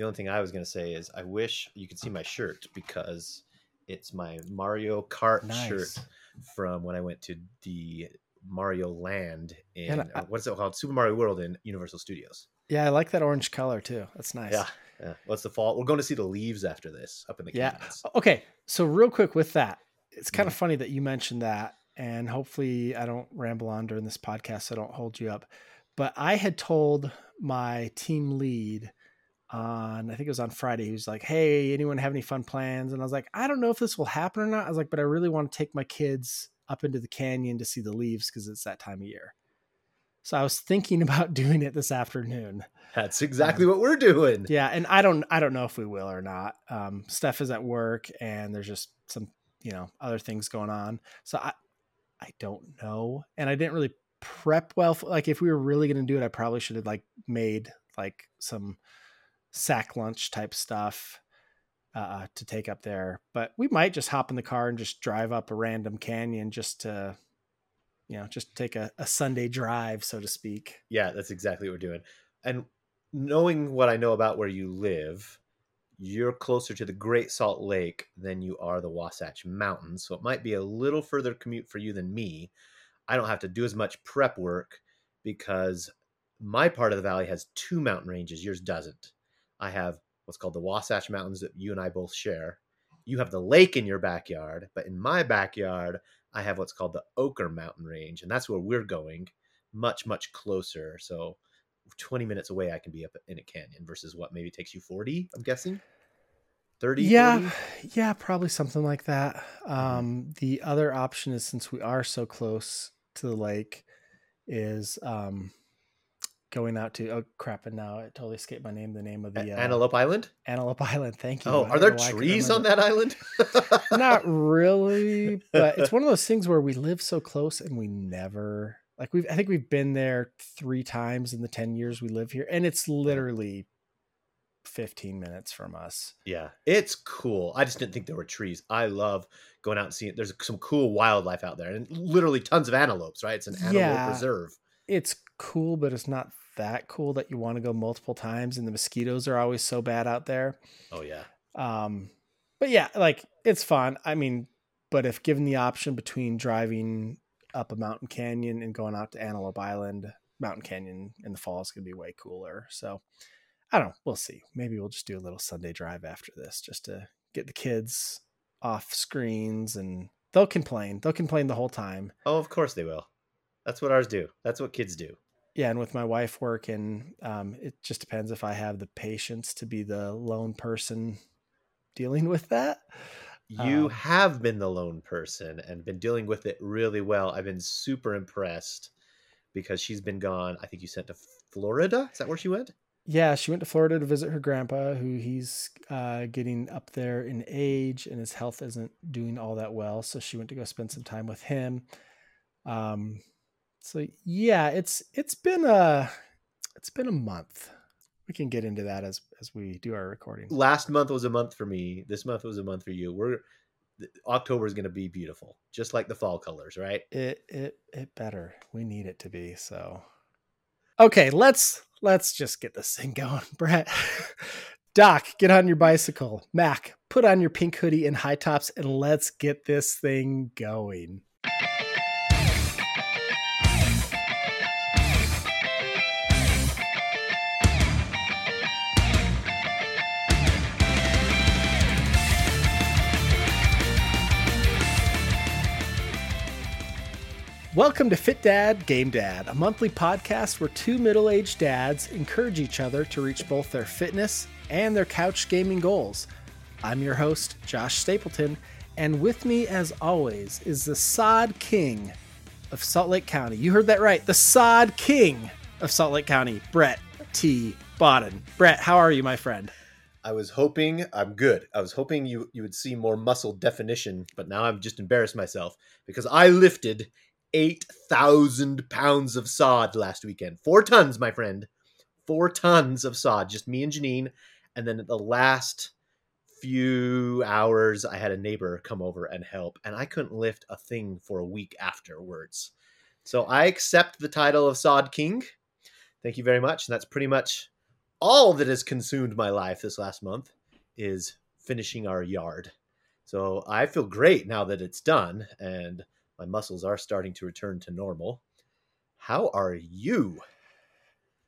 The only thing I was going to say is I wish you could see my shirt because it's my Mario Kart shirt from when I went to the Mario Land in, what's it called? Super Mario World in Universal Studios. Yeah, I like that orange color too. That's nice. Yeah. Yeah. Well, it's the fall. We're going to see the leaves after this up in the canyons. Okay. So real quick with that, it's kind of funny that you mentioned that, and hopefully I don't ramble on during this podcast, so I don't hold you up. But I had told my team lead on, I think it was on Friday, he was like, hey, anyone have any fun plans? And I was like, I don't know if this will happen or not. I was like, but I really want to take my kids up into the canyon to see the leaves because it's that time of year. So I was thinking about doing it this afternoon. That's exactly what we're doing. Yeah. And I don't know if we will or not. Steph is at work and there's just some, other things going on. So I don't know. And I didn't really prep well. Like if we were really going to do it, I probably should have made some sack lunch type stuff to take up there, but we might just hop in the car and just drive up a random canyon just to, just take a Sunday drive, so to speak. Yeah, that's exactly what we're doing. And knowing what I know about where you live, you're closer to the Great Salt Lake than you are the Wasatch Mountains. So it might be a little further commute for you than me. I don't have to do as much prep work because my part of the valley has two mountain ranges. Yours doesn't. I have what's called the Wasatch Mountains that you and I both share. You have the lake in your backyard, but in my backyard, I have what's called the Ochre Mountain Range, and that's where we're going, much, much closer. So 20 minutes away, I can be up in a canyon versus what maybe takes you 40, I'm guessing? 30, yeah, 40? Yeah, probably something like that. The other option is, since we are so close to the lake, is going out to, and now it totally escaped my name, the name of the... Antelope Island? Antelope Island, thank you. Oh, are there trees on that island? Not really, but it's one of those things where we live so close and we never... I think we've been there 3 times in the 10 years we live here, and it's literally 15 minutes from us. Yeah, it's cool. I just didn't think there were trees. I love going out and seeing it. There's some cool wildlife out there, and literally tons of antelopes, right? It's an antelope reserve. It's cool, but it's not that cool that you want to go multiple times, and the mosquitoes are always so bad out there. Oh yeah. But yeah, it's fun. I mean, but if given the option between driving up a mountain canyon and going out to Antelope Island, mountain canyon in the fall is going to be way cooler. So I don't know. We'll see. Maybe we'll just do a little Sunday drive after this just to get the kids off screens, and they'll complain. They'll complain the whole time. Oh, of course they will. That's what ours do. That's what kids do. Yeah. And with my wife working, it just depends if I have the patience to be the lone person dealing with that. You have been the lone person and been dealing with it really well. I've been super impressed because she's been gone. I think you sent to Florida. Is that where she went? Yeah. She went to Florida to visit her grandpa, who he's getting up there in age and his health isn't doing all that well. So she went to go spend some time with him. So yeah, it's been a month. We can get into that as we do our recording. Last month was a month for me. This month was a month for you. October is going to be beautiful, just like the fall colors, right? It better. We need it to be so. Okay, let's just get this thing going, Brett. Doc, get on your bicycle. Mac, put on your pink hoodie and high tops, and let's get this thing going. Welcome to Fit Dad, Game Dad, a monthly podcast where two middle-aged dads encourage each other to reach both their fitness and their couch gaming goals. I'm your host, Josh Stapleton, and with me, as always, is the Sod King of Salt Lake County. You heard that right, the Sod King of Salt Lake County, Brett T. Bodden. Brett, how are you, my friend? I'm good. I was hoping you would see more muscle definition, but now I've just embarrassed myself because I lifted 8,000 pounds of sod last weekend. 4 tons, my friend. 4 tons of sod. Just me and Janine. And then at the last few hours, I had a neighbor come over and help. And I couldn't lift a thing for a week afterwards. So I accept the title of Sod King. Thank you very much. And that's pretty much all that has consumed my life this last month is finishing our yard. So I feel great now that it's done and my muscles are starting to return to normal. How are you?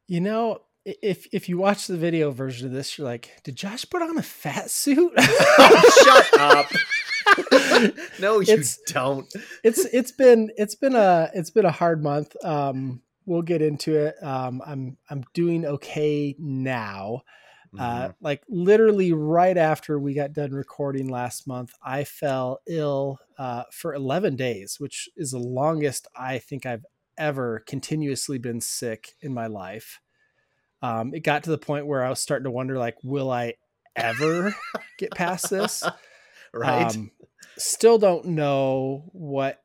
You know, if you watch the video version of this, you're like, did Josh put on a fat suit? Oh, shut up. No, you don't. It's been a hard month. We'll get into it. I'm doing okay now. Like literally right after we got done recording last month, I fell ill for 11 days, which is the longest I think I've ever continuously been sick in my life. It got to the point where I was starting to wonder, like, will I ever get past this? Right. Still don't know what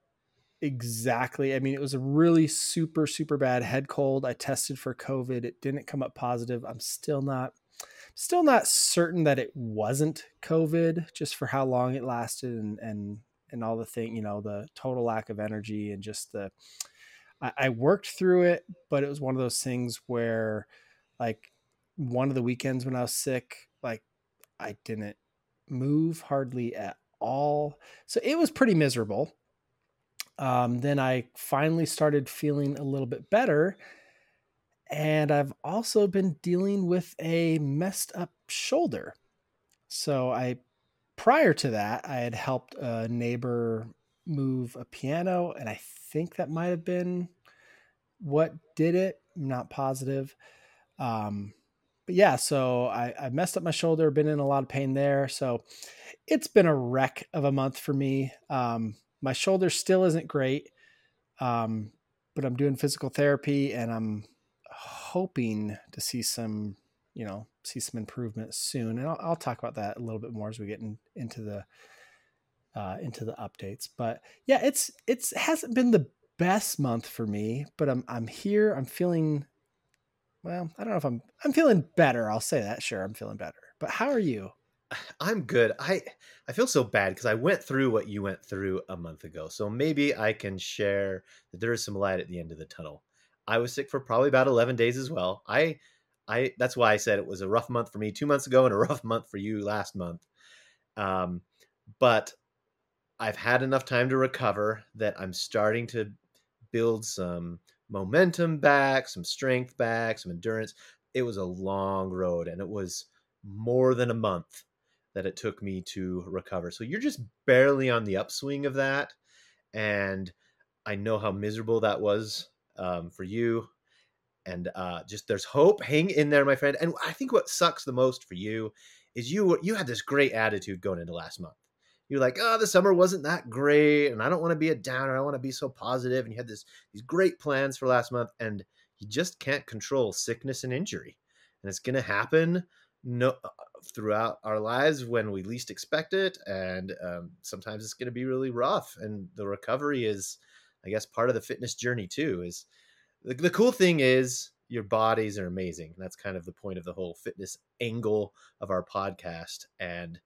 exactly. I mean, it was a really super, super bad head cold. I tested for COVID. It didn't come up positive. I'm still not certain that it wasn't COVID, just for how long it lasted and all the thing, you know, the total lack of energy and just I worked through it, but it was one of those things where, like, one of the weekends when I was sick, like, I didn't move hardly at all. So it was pretty miserable. Then I finally started feeling a little bit better. And I've also been dealing with a messed up shoulder. So prior to that, I had helped a neighbor move a piano, and I think that might have been what did it. I'm not positive. But yeah, so I messed up my shoulder, been in a lot of pain there. So it's been a wreck of a month for me. My shoulder still isn't great, but I'm doing physical therapy and I'm hoping to see some improvement soon. And I'll talk about that a little bit more as we get into the updates. But yeah, it hasn't been the best month for me, but I'm here. I'm feeling, well, I don't know if I'm feeling better. I'll say that. Sure. I'm feeling better, but how are you? I'm good. I feel so bad because I went through what you went through a month ago. So maybe I can share that there is some light at the end of the tunnel. I was sick for probably about 11 days as well. I that's why I said it was a rough month for me 2 months ago and a rough month for you last month. But I've had enough time to recover that I'm starting to build some momentum back, some strength back, some endurance. It was a long road, and it was more than a month that it took me to recover. So you're just barely on the upswing of that. And I know how miserable that was for you. And just there's hope. Hang in there, my friend. And I think what sucks the most for you is you had this great attitude going into last month. You're like, oh, the summer wasn't that great, and I don't want to be a downer. I want to be so positive. And you had these great plans for last month, and you just can't control sickness and injury. And it's going to happen throughout our lives when we least expect it. And sometimes it's going to be really rough. And the recovery is, I guess, part of the fitness journey too. Is the cool thing is your bodies are amazing. And that's kind of the point of the whole fitness angle of our podcast. And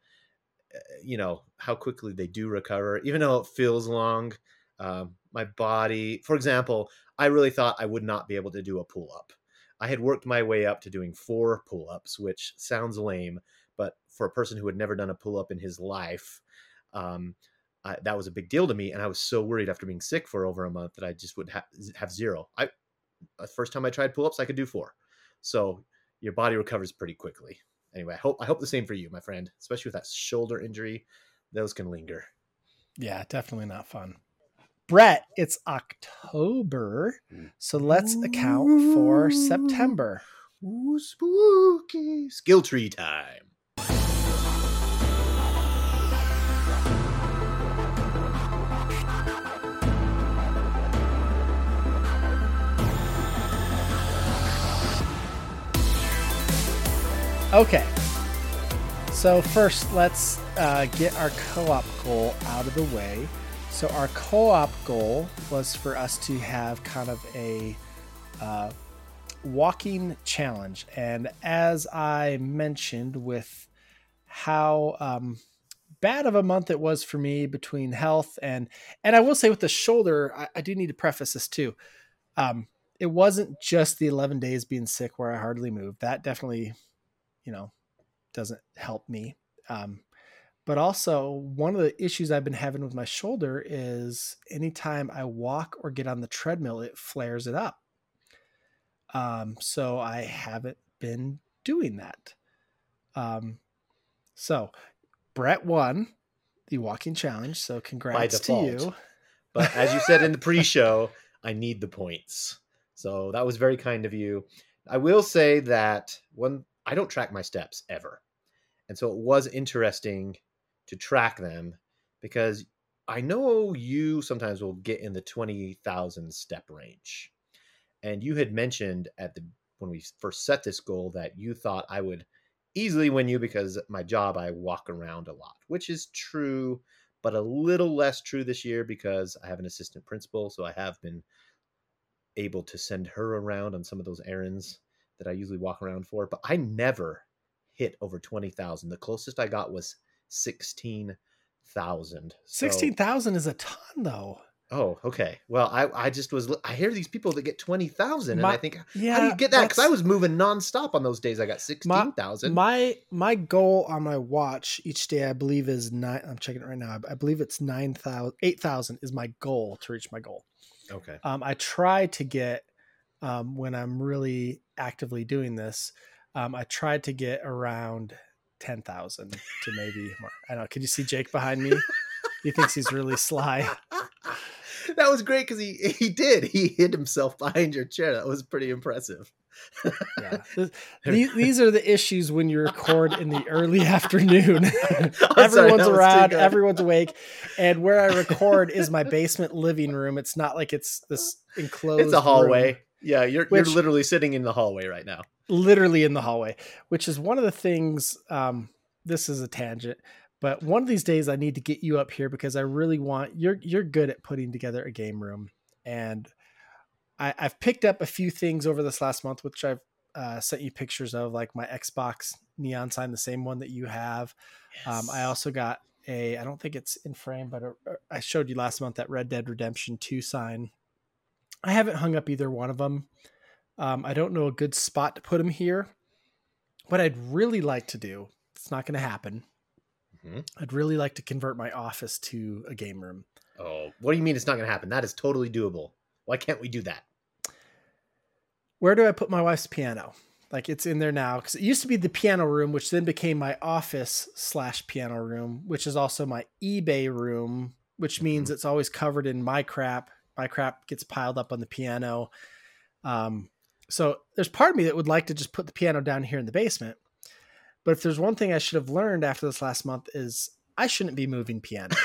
you know, how quickly they do recover, even though it feels long. My body, for example, I really thought I would not be able to do a pull-up. I had worked my way up to doing 4 pull-ups, which sounds lame, but for a person who had never done a pull-up in his life, that was a big deal to me. And I was so worried after being sick for over a month that I just would have zero. The first time I tried pull-ups, I could do 4. So your body recovers pretty quickly. Anyway, I hope the same for you, my friend, especially with that shoulder injury. Those can linger. Yeah, definitely not fun. Brett, it's October, so let's account for September. Ooh, spooky. Skill tree time. Okay, so first let's get our co-op goal out of the way. So our co-op goal was for us to have kind of a walking challenge. And as I mentioned, with how bad of a month it was for me between health and I will say with the shoulder, I do need to preface this too. it wasn't just the 11 days being sick where I hardly moved. That definitely, you know, doesn't help me. But also one of the issues I've been having with my shoulder is anytime I walk or get on the treadmill, it flares it up. So I haven't been doing that. So Brett won the walking challenge. So congrats to you. But as you said in the pre-show, I need the points. So that was very kind of you. I will say that when I don't track my steps ever. And so it was interesting to track them because I know you sometimes will get in the 20,000 step range. And you had mentioned at the when we first set this goal that you thought I would easily win you because my job, I walk around a lot, which is true, but a little less true this year because I have an assistant principal. So I have been able to send her around on some of those errands that I usually walk around for, but I never hit over 20,000. The closest I got was 16,000. 16,000 is a ton though. Oh, okay. Well, I just was, I hear these people that get 20,000 and I think, yeah, how do you get that? Because I was moving nonstop on those days. I got 16,000. My goal on my watch each day, I believe is 9. I'm checking it right now. I believe it's 9,000, 8,000 is my goal to reach my goal. Okay. I try to get, when I'm really actively doing this, I tried to get around 10,000 to maybe more. I don't know. Can you see Jake behind me? He thinks he's really sly. That was great because he hid himself behind your chair. That was pretty impressive. Yeah. These are the issues when you record in the early afternoon. Everyone's around, everyone's awake. And where I record is my basement living room. It's not like it's this enclosed It's a hallway. Room, yeah, you're literally sitting in the hallway right now. Literally in the hallway, which is one of the things, this is a tangent. But one of these days I need to get you up here because I really want, you're good at putting together a game room. And I've picked up a few things over this last month, which I've sent you pictures of, like my Xbox neon sign, the same one that you have. Yes. I also got I don't think it's in frame, but I showed you last month that Red Dead Redemption 2 sign. I haven't hung up either one of them. I don't know a good spot to put them here. What I'd really like to do, it's not going to happen. I'd really like to convert my office to a game room. Oh, what do you mean it's not going to happen? That is totally doable. Why can't we do that? Where do I put my wife's piano? Like it's in there now because it used to be the piano room, which then became my office / piano room, which is also my eBay room, which means it's always covered in my crap. My crap gets piled up on the piano. So there's part of me that would like to just put the piano down here in the basement. But if there's one thing I should have learned after this last month is I shouldn't be moving pianos.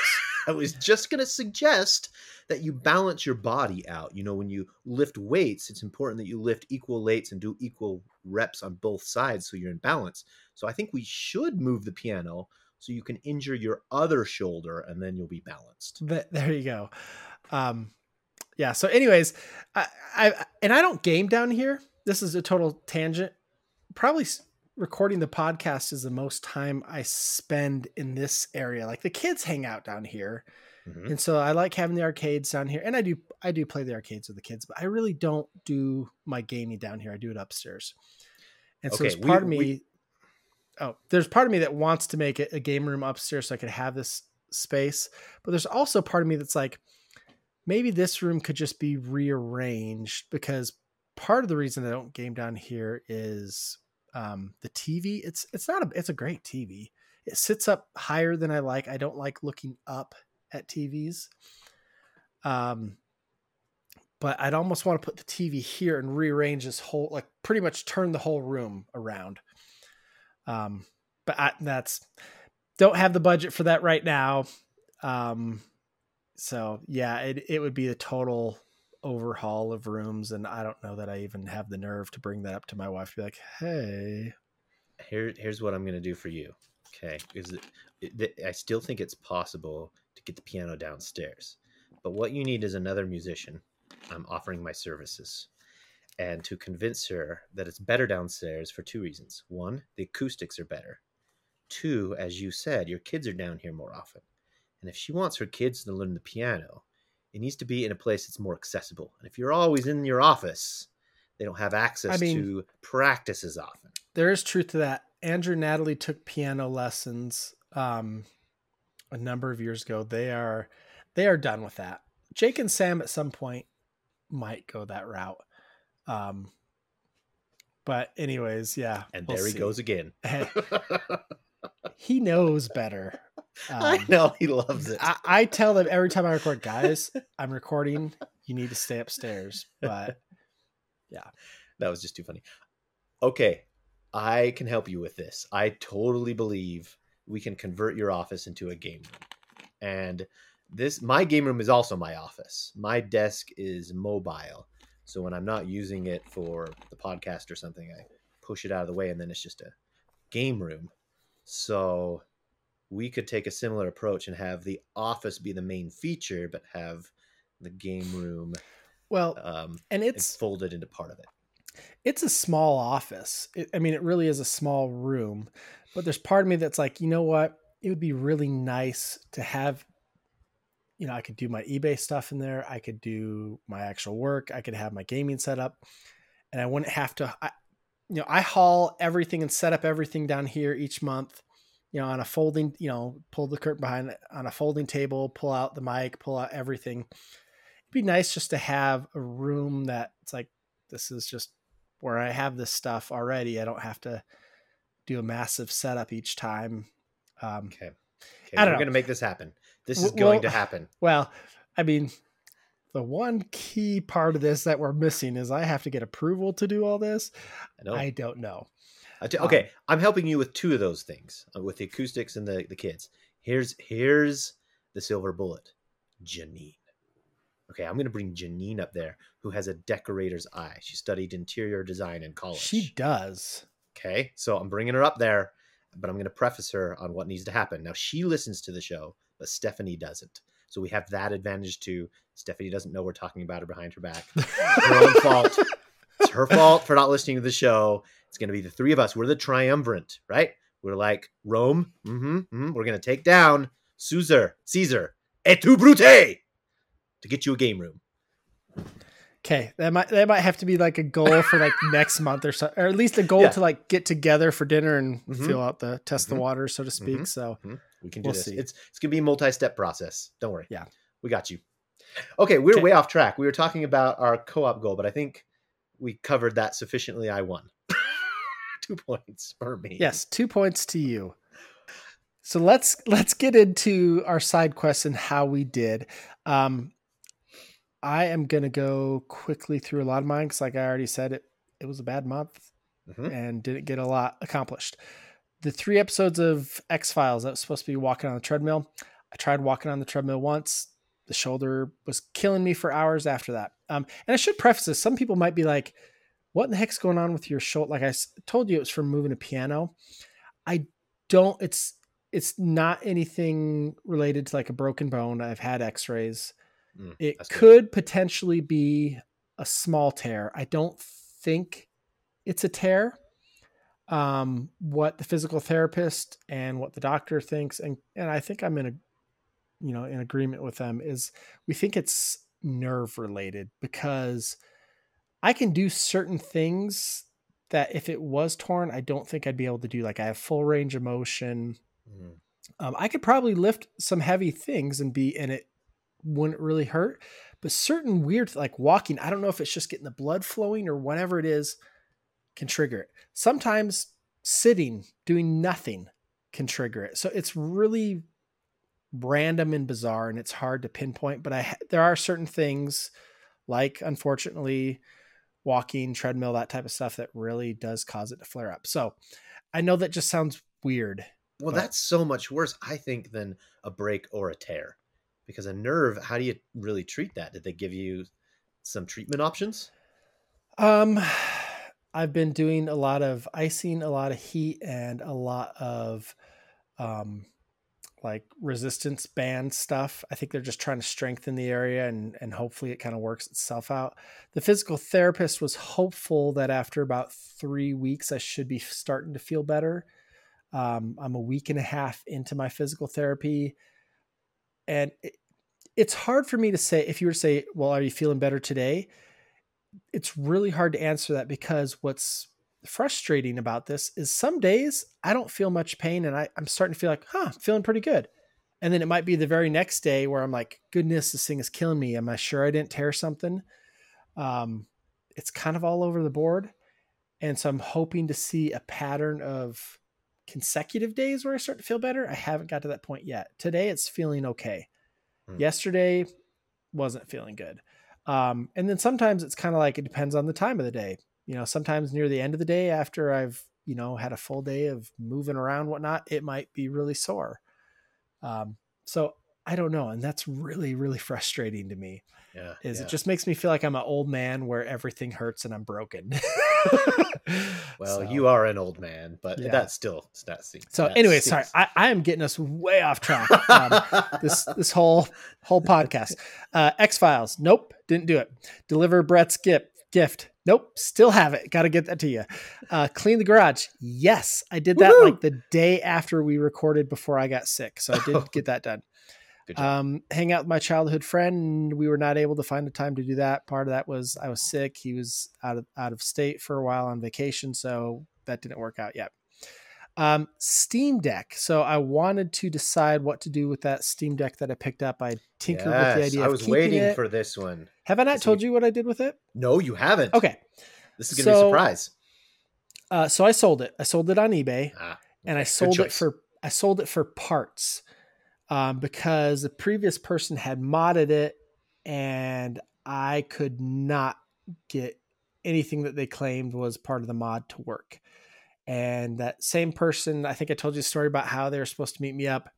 I was just going to suggest that you balance your body out. You know, when you lift weights, it's important that you lift equal weights and do equal reps on both sides so you're in balance. So I think we should move the piano so you can injure your other shoulder and then you'll be balanced. But there you go. Yeah. So anyways, I don't game down here. This is a total tangent. Probably recording the podcast is the most time I spend in this area. Like the kids hang out down here. Mm-hmm. And so I like having the arcades down here and I do play the arcades with the kids, but I really don't do my gaming down here. I do it upstairs. And so there's part of me that wants to make it a game room upstairs so I could have this space, but there's also part of me that's like, maybe this room could just be rearranged because part of the reason I don't game down here is the TV, it's a great TV. It sits up higher than I like. I don't like looking up at TVs. But I'd almost want to put the TV here and rearrange this whole, like pretty much turn the whole room around. But don't have the budget for that right now. So yeah, it would be a total overhaul of rooms, and I don't know that I even have the nerve to bring that up to my wife. Be like, hey, here's what I'm gonna do for you. Okay, is I still think it's possible to get the piano downstairs, but what you need is another musician. I'm offering my services, and to convince her that it's better downstairs for two reasons. One, the acoustics are better. Two, as you said, your kids are down here more often, and if she wants her kids to learn the piano, It needs to be in a place that's more accessible. And if you're always in your office, they don't have access to practice as often. There is truth to that. Andrew and Natalie took piano lessons a number of years ago. They are done with that. Jake and Sam at some point might go that route. But anyways, yeah. And we'll there see. He goes again. He knows better. I know he loves it. I tell them every time I record, guys, I'm recording. You need to stay upstairs. But yeah, that was just too funny. Okay. I can help you with this. I totally believe we can convert your office into a game room. And this, my game room is also my office. My desk is mobile. So when I'm not using it for the podcast or something, I push it out of the way and then it's just a game room. So we could take a similar approach and have the office be the main feature, but have the game room and it's folded into part of it. It's a small office. It really is a small room, but there's part of me that's like, you know what? It would be really nice to have, I could do my eBay stuff in there. I could do my actual work. I could have my gaming set up and I wouldn't have to, I haul everything and set up everything down here each month, on a folding, pull the curtain behind on a folding table, pull out the mic, pull out everything. It'd be nice just to have a room that it's like, this is just where I have this stuff already. I don't have to do a massive setup each time. Okay. We're going to make this happen. This is going to happen. Well, the one key part of this that we're missing is I have to get approval to do all this. I don't know. Okay. I'm helping you with two of those things, with the acoustics and the kids. Here's the silver bullet, Janine. Okay, I'm going to bring Janine up there, who has a decorator's eye. She studied interior design in college. She does. Okay, so I'm bringing her up there, but I'm going to preface her on what needs to happen. Now, she listens to the show, but Stephanie doesn't. So we have that advantage too. Stephanie doesn't know we're talking about her behind her back. It's her own fault. It's her fault for not listening to the show. It's going to be the three of us. We're the triumvirate, right? We're like Rome. We're going to take down Caesar, et tu Brute! To get you a game room. Okay. That might have to be like a goal for like next month or so, or at least a goal to like get together for dinner and feel out the test the water, so to speak. So we can do this. See. It's going to be a multi-step process. Don't worry. Yeah. We got you. Okay. We're way off track. We were talking about our co-op goal, but I think we covered that sufficiently. I won 2 points for me. Yes. 2 points to you. So let's get into our side quest and how we did. I am going to go quickly through a lot of mine because like I already said, it was a bad month and didn't get a lot accomplished. The 3 episodes of X-Files that was supposed to be walking on the treadmill. I tried walking on the treadmill once. The shoulder was killing me for hours after that. And I should preface this. Some people might be like, what in the heck's going on with your shoulder? Like I told you, it was from moving a piano. It's not anything related to like a broken bone. I've had x-rays. It could potentially be a small tear. I don't think it's a tear. What the physical therapist and what the doctor thinks, and I think I'm in agreement with them, is we think it's nerve related because I can do certain things that if it was torn, I don't think I'd be able to do. Like I have full range of motion. I could probably lift some heavy things and be in it. Wouldn't really hurt, but certain weird, like walking, I don't know if it's just getting the blood flowing or whatever it is, can trigger it. Sometimes sitting, doing nothing can trigger it. So it's really random and bizarre and it's hard to pinpoint, but there are certain things like, unfortunately, walking, treadmill, that type of stuff that really does cause it to flare up. So I know that just sounds weird. Well, that's so much worse, I think, than a break or a tear. Because a nerve, how do you really treat that? Did they give you some treatment options? I've been doing a lot of icing, a lot of heat, and a lot of like resistance band stuff. I think they're just trying to strengthen the area and hopefully it kind of works itself out. The physical therapist was hopeful that after about 3 weeks, I should be starting to feel better. I'm a week and a half into my physical therapy. And it's hard for me to say, if you were to say, well, are you feeling better today? It's really hard to answer that, because what's frustrating about this is some days I don't feel much pain, and I'm starting to feel like, I'm feeling pretty good. And then it might be the very next day where I'm like, goodness, this thing is killing me. Am I sure I didn't tear something? It's kind of all over the board. And so I'm hoping to see a pattern of consecutive days where I start to feel better. I haven't got to that point yet. Today it's feeling okay. Yesterday wasn't feeling good. And then sometimes it's kind of like, it depends on the time of the day. You know, sometimes near the end of the day, after I've, had a full day of moving around, whatnot, it might be really sore. So I don't know. And that's really, really frustrating to me. Yeah. It just makes me feel like I'm an old man where everything hurts and I'm broken. Well, you are an old man, but that's still, anyway, sorry, I am getting us way off track. This whole podcast, X-Files. Nope. Didn't do it. Deliver Brett's gift. Nope. Still have it. Got to get that to you. Clean the garage. Yes. I did that like the day after we recorded before I got sick. So I did get that done. Hang out with my childhood friend. We were not able to find a time to do that. Part of that was I was sick. He was out of state for a while on vacation. So that didn't work out yet. Steam Deck. So I wanted to decide what to do with that Steam Deck that I picked up. I tinkered with the idea. I was waiting for this one. Have I not told you what I did with it? No, you haven't. Okay. This is going to be a surprise. So I sold it. I sold it on eBay, and I sold it for parts. Because the previous person had modded it, and I could not get anything that they claimed was part of the mod to work. And that same person, I think I told you a story about how they were supposed to meet me up.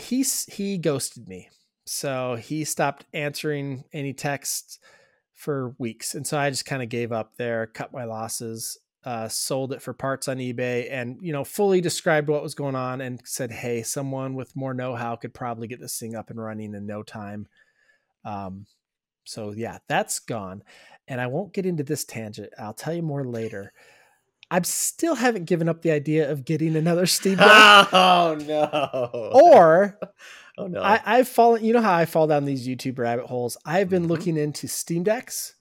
He ghosted me. So he stopped answering any texts for weeks. And so I just kind of gave up there, cut my losses. Sold it for parts on eBay, and, fully described what was going on and said, hey, someone with more know-how could probably get this thing up and running in no time. So yeah, that's gone. And I won't get into this tangent. I'll tell you more later. I still haven't given up the idea of getting another Steam Deck. Oh no. Or oh no. I've fallen, you know how I fall down these YouTube rabbit holes. I've been looking into Steam Decks.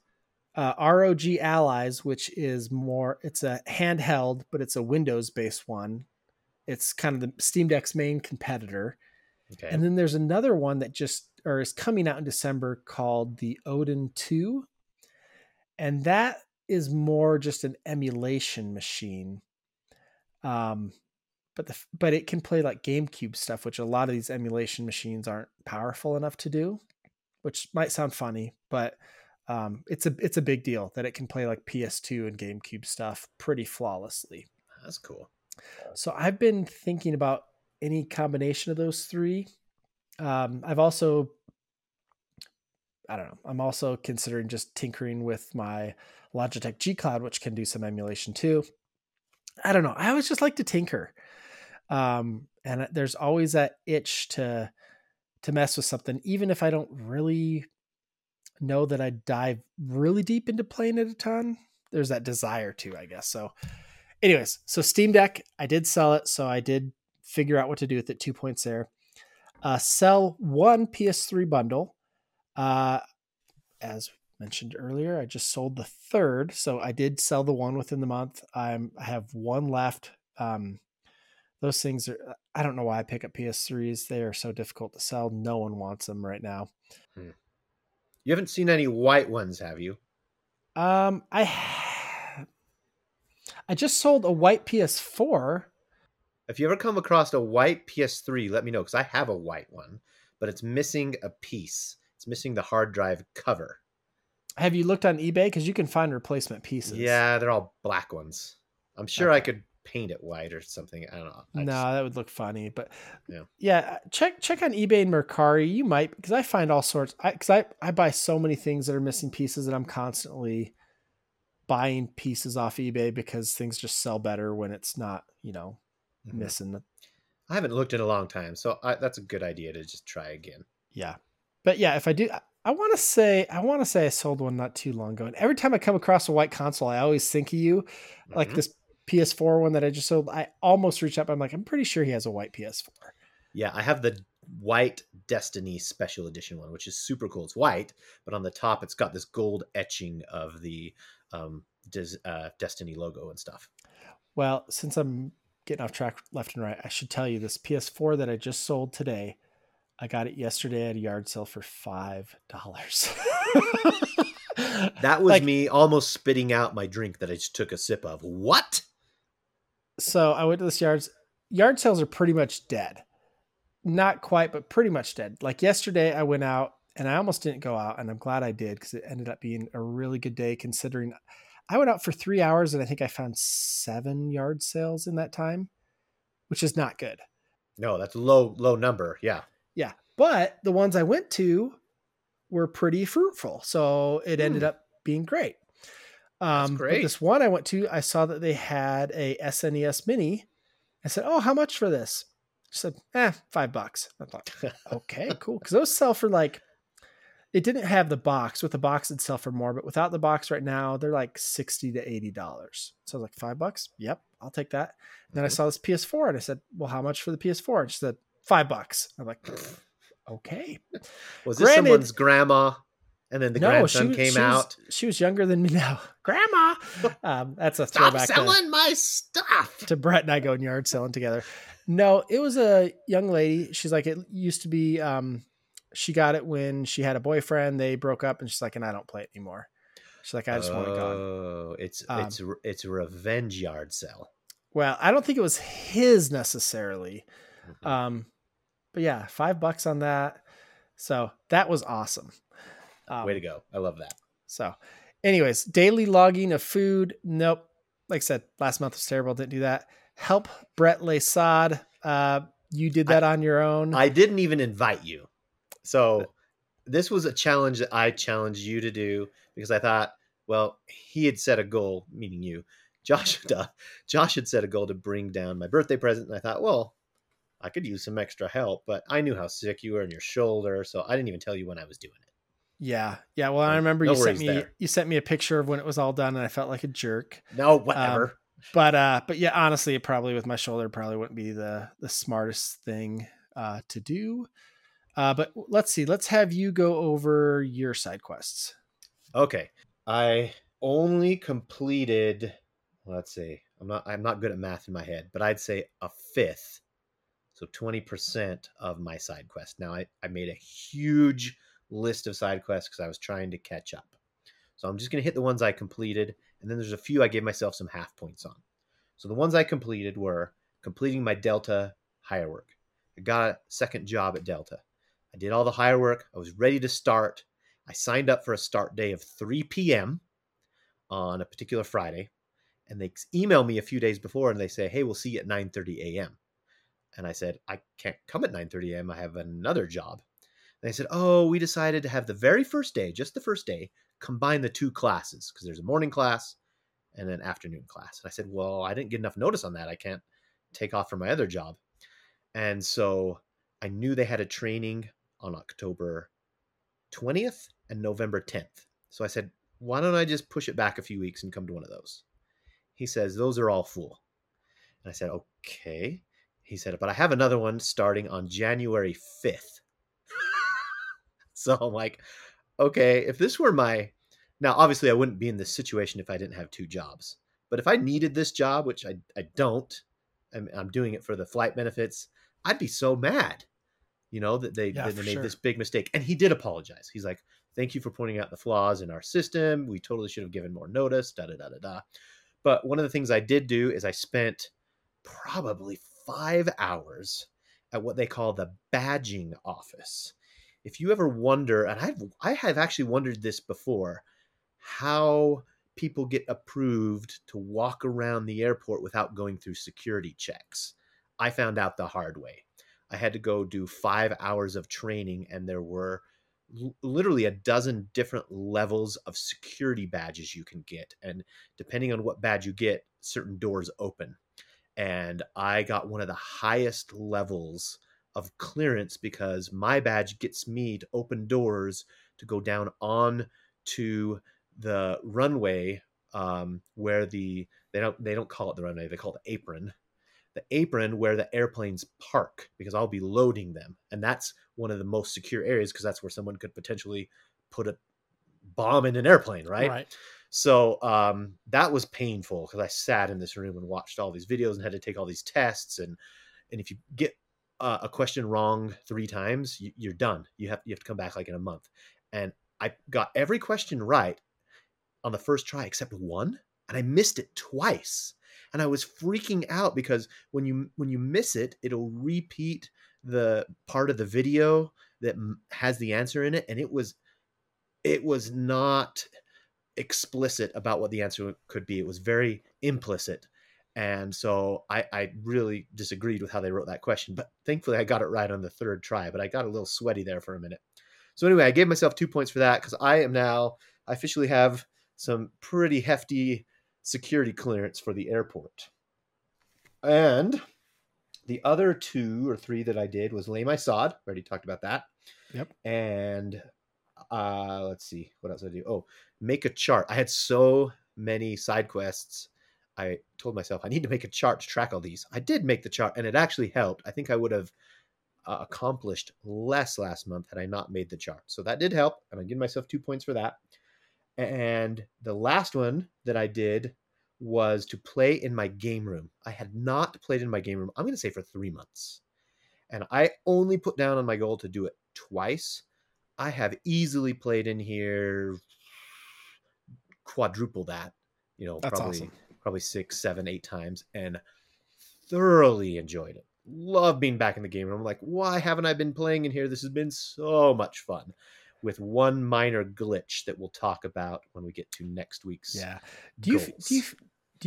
ROG Allies, which is more, it's a handheld, but it's a Windows-based one. It's kind of the Steam Deck's main competitor. Okay. And then there's another one that is coming out in December called the Odin 2. And that is more just an emulation machine. But it can play like GameCube stuff, which a lot of these emulation machines aren't powerful enough to do, which might sound funny, but it's a big deal that it can play like PS2 and GameCube stuff pretty flawlessly. That's cool. So I've been thinking about any combination of those three. I'm also considering just tinkering with my Logitech G Cloud, which can do some emulation too. I don't know. I always just like to tinker. And there's always that itch to mess with something, even if I don't really know that I dive really deep into playing it a ton. There's that desire to, I guess. So anyways, so Steam Deck, I did sell it. So I did figure out what to do with it. 2 points there. Sell one PS3 bundle. As mentioned earlier, I just sold the third. So I did sell the one within the month. I have one left. Those things are, I don't know why I pick up PS3s. They are so difficult to sell. No one wants them right now. You haven't seen any white ones, have you? I just sold a white PS4. If you ever come across a white PS3, let me know, because I have a white one, but it's missing a piece. It's missing the hard drive cover. Have you looked on eBay? Because you can find replacement pieces. Yeah, they're all black ones. I'm sure I could paint it white or something. I don't know. That would look funny, but yeah, check on eBay and Mercari. You might, because I find all sorts. I buy so many things that are missing pieces, that I'm constantly buying pieces off eBay because things just sell better when it's not, missing. I haven't looked in a long time, so that's a good idea to just try again. Yeah, but yeah, if I do, I want to say I sold one not too long ago, and every time I come across a white console, I always think of you, like this PS4 one that I just sold. I almost reached up. I'm like, I'm pretty sure he has a white PS4. Yeah, I have the white Destiny Special Edition one, which is super cool. It's white, but on the top, it's got this gold etching of the Destiny logo and stuff. Well, since I'm getting off track left and right, I should tell you this PS4 that I just sold today, I got it yesterday at a yard sale for $5. That was like, me almost spitting out my drink that I just took a sip of. What? So I went to this yard sales are pretty much dead. Not quite, but pretty much dead. Like yesterday I went out and I almost didn't go out, and I'm glad I did because it ended up being a really good day considering I went out for 3 hours and I think I found 7 yard sales in that time, which is not good. No, that's a low number. Yeah. Yeah. But the ones I went to were pretty fruitful. So it ended up being great. That's great. This one I went to, I saw that they had a SNES mini. I said, "Oh, how much for this?" She said, $5. I thought, okay, cool. Cause those sell for like, it didn't have the box. With the box, it'd sell for more, but without the box right now, they're like $60 to $80. So I was like, $5? Yep. I'll take that. And then I saw this PS4 and I said, "Well, how much for the PS4? And she said, $5. I'm like, okay. Was this someone's grandma? And then the grandson came out. She was younger than me now. Grandma. That's a throwback. Stop selling my stuff. To Brett and I going yard selling together. No, it was a young lady. She's like, it used to be, she got it when she had a boyfriend. They broke up and she's like, and I don't play it anymore. She's like, I just want it gone. Oh, it's a revenge yard sale. Well, I don't think it was his necessarily. Mm-hmm. But yeah, $5 on that. So that was awesome. Way to go. I love that. So anyways, daily logging of food. Nope. Like I said, last month was terrible. Didn't do that. Help Brett Lesad. You did that on your own. I didn't even invite you. So this was a challenge that I challenged you to do because I thought, well, he had set a goal, meaning you, Josh had set a goal to bring down my birthday present. And I thought, well, I could use some extra help, but I knew how sick you were in your shoulder. So I didn't even tell you when I was doing it. Yeah. Yeah. Well, I remember you sent me a picture of when it was all done and I felt like a jerk. No, whatever. But yeah, honestly, it probably with my shoulder probably wouldn't be the smartest thing to do. But let's see, let's have you go over your side quests. Okay. I only completed, let's see, I'm not good at math in my head, but I'd say a fifth. So 20% of my side quest. Now I made a huge list of side quests because I was trying to catch up. So I'm just going to hit the ones I completed. And then there's a few I gave myself some half points on. So the ones I completed were completing my Delta hire work. I got a second job at Delta. I did all the hire work. I was ready to start. I signed up for a start day of 3 p.m. on a particular Friday. And they email me a few days before and they say, "Hey, we'll see you at 9:30 a.m. And I said, "I can't come at 9:30 a.m. I have another job." And they said, "Oh, we decided to have the very first day, just the first day, combine the two classes because there's a morning class and an afternoon class." And I said, "Well, I didn't get enough notice on that. I can't take off from my other job." And so I knew they had a training on October 20th and November 10th. So I said, "Why don't I just push it back a few weeks and come to one of those?" He says, "Those are all full." And I said, "Okay." He said, "But I have another one starting on January 5th. So I'm like, okay, if this were my... Now, obviously, I wouldn't be in this situation if I didn't have two jobs. But if I needed this job, which I don't, I'm doing it for the flight benefits, I'd be so mad. You know, that they made this big mistake. And he did apologize. He's like, "Thank you for pointing out the flaws in our system. We totally should have given more notice, da-da-da-da-da." But one of the things I did do is I spent probably 5 hours at what they call the badging office. If you ever wonder, and I have actually wondered this before, how people get approved to walk around the airport without going through security checks. I found out the hard way. I had to go do 5 hours of training, and there were literally a dozen different levels of security badges you can get. And depending on what badge you get, certain doors open. And I got one of the highest levels of clearance because my badge gets me to open doors to go down on to the runway where they don't call it the runway, they call it the apron. the apron where the airplanes park, because I'll be loading them. And that's one of the most secure areas, because that's where someone could potentially put a bomb in an airplane, right? So that was painful, because I sat in this room and watched all these videos and had to take all these tests. And if you get a question wrong 3 times, you're done. You have to come back like in a month. And I got every question right on the first try except one, and I missed it twice. And I was freaking out, because when you miss it, it'll repeat the part of the video that has the answer in it, and it was not explicit about what the answer could be. It was very implicit. And so I really disagreed with how they wrote that question, but thankfully I got it right on the third try, but I got a little sweaty there for a minute. So anyway, I gave myself 2 points for that, because I officially have some pretty hefty security clearance for the airport. And the other 2 or 3 that I did was lay my sod. Already talked about that. Yep. And let's see, what else did I do? Oh, make a chart. I had so many side quests. I told myself I need to make a chart to track all these. I did make the chart, and it actually helped. I think I would have accomplished less last month had I not made the chart. So that did help, and I give myself 2 points for that. And the last one that I did was to play in my game room. I had not played in my game room, I'm going to say, for 3 months. And I only put down on my goal to do it twice. I have easily played in here quadruple that, that's probably awesome. Probably 6, 7, 8 times, and thoroughly enjoyed it. Love being back in the game room. I'm like, why haven't I been playing in here? This has been so much fun, with one minor glitch that we'll talk about when we get to next week's. Yeah. Do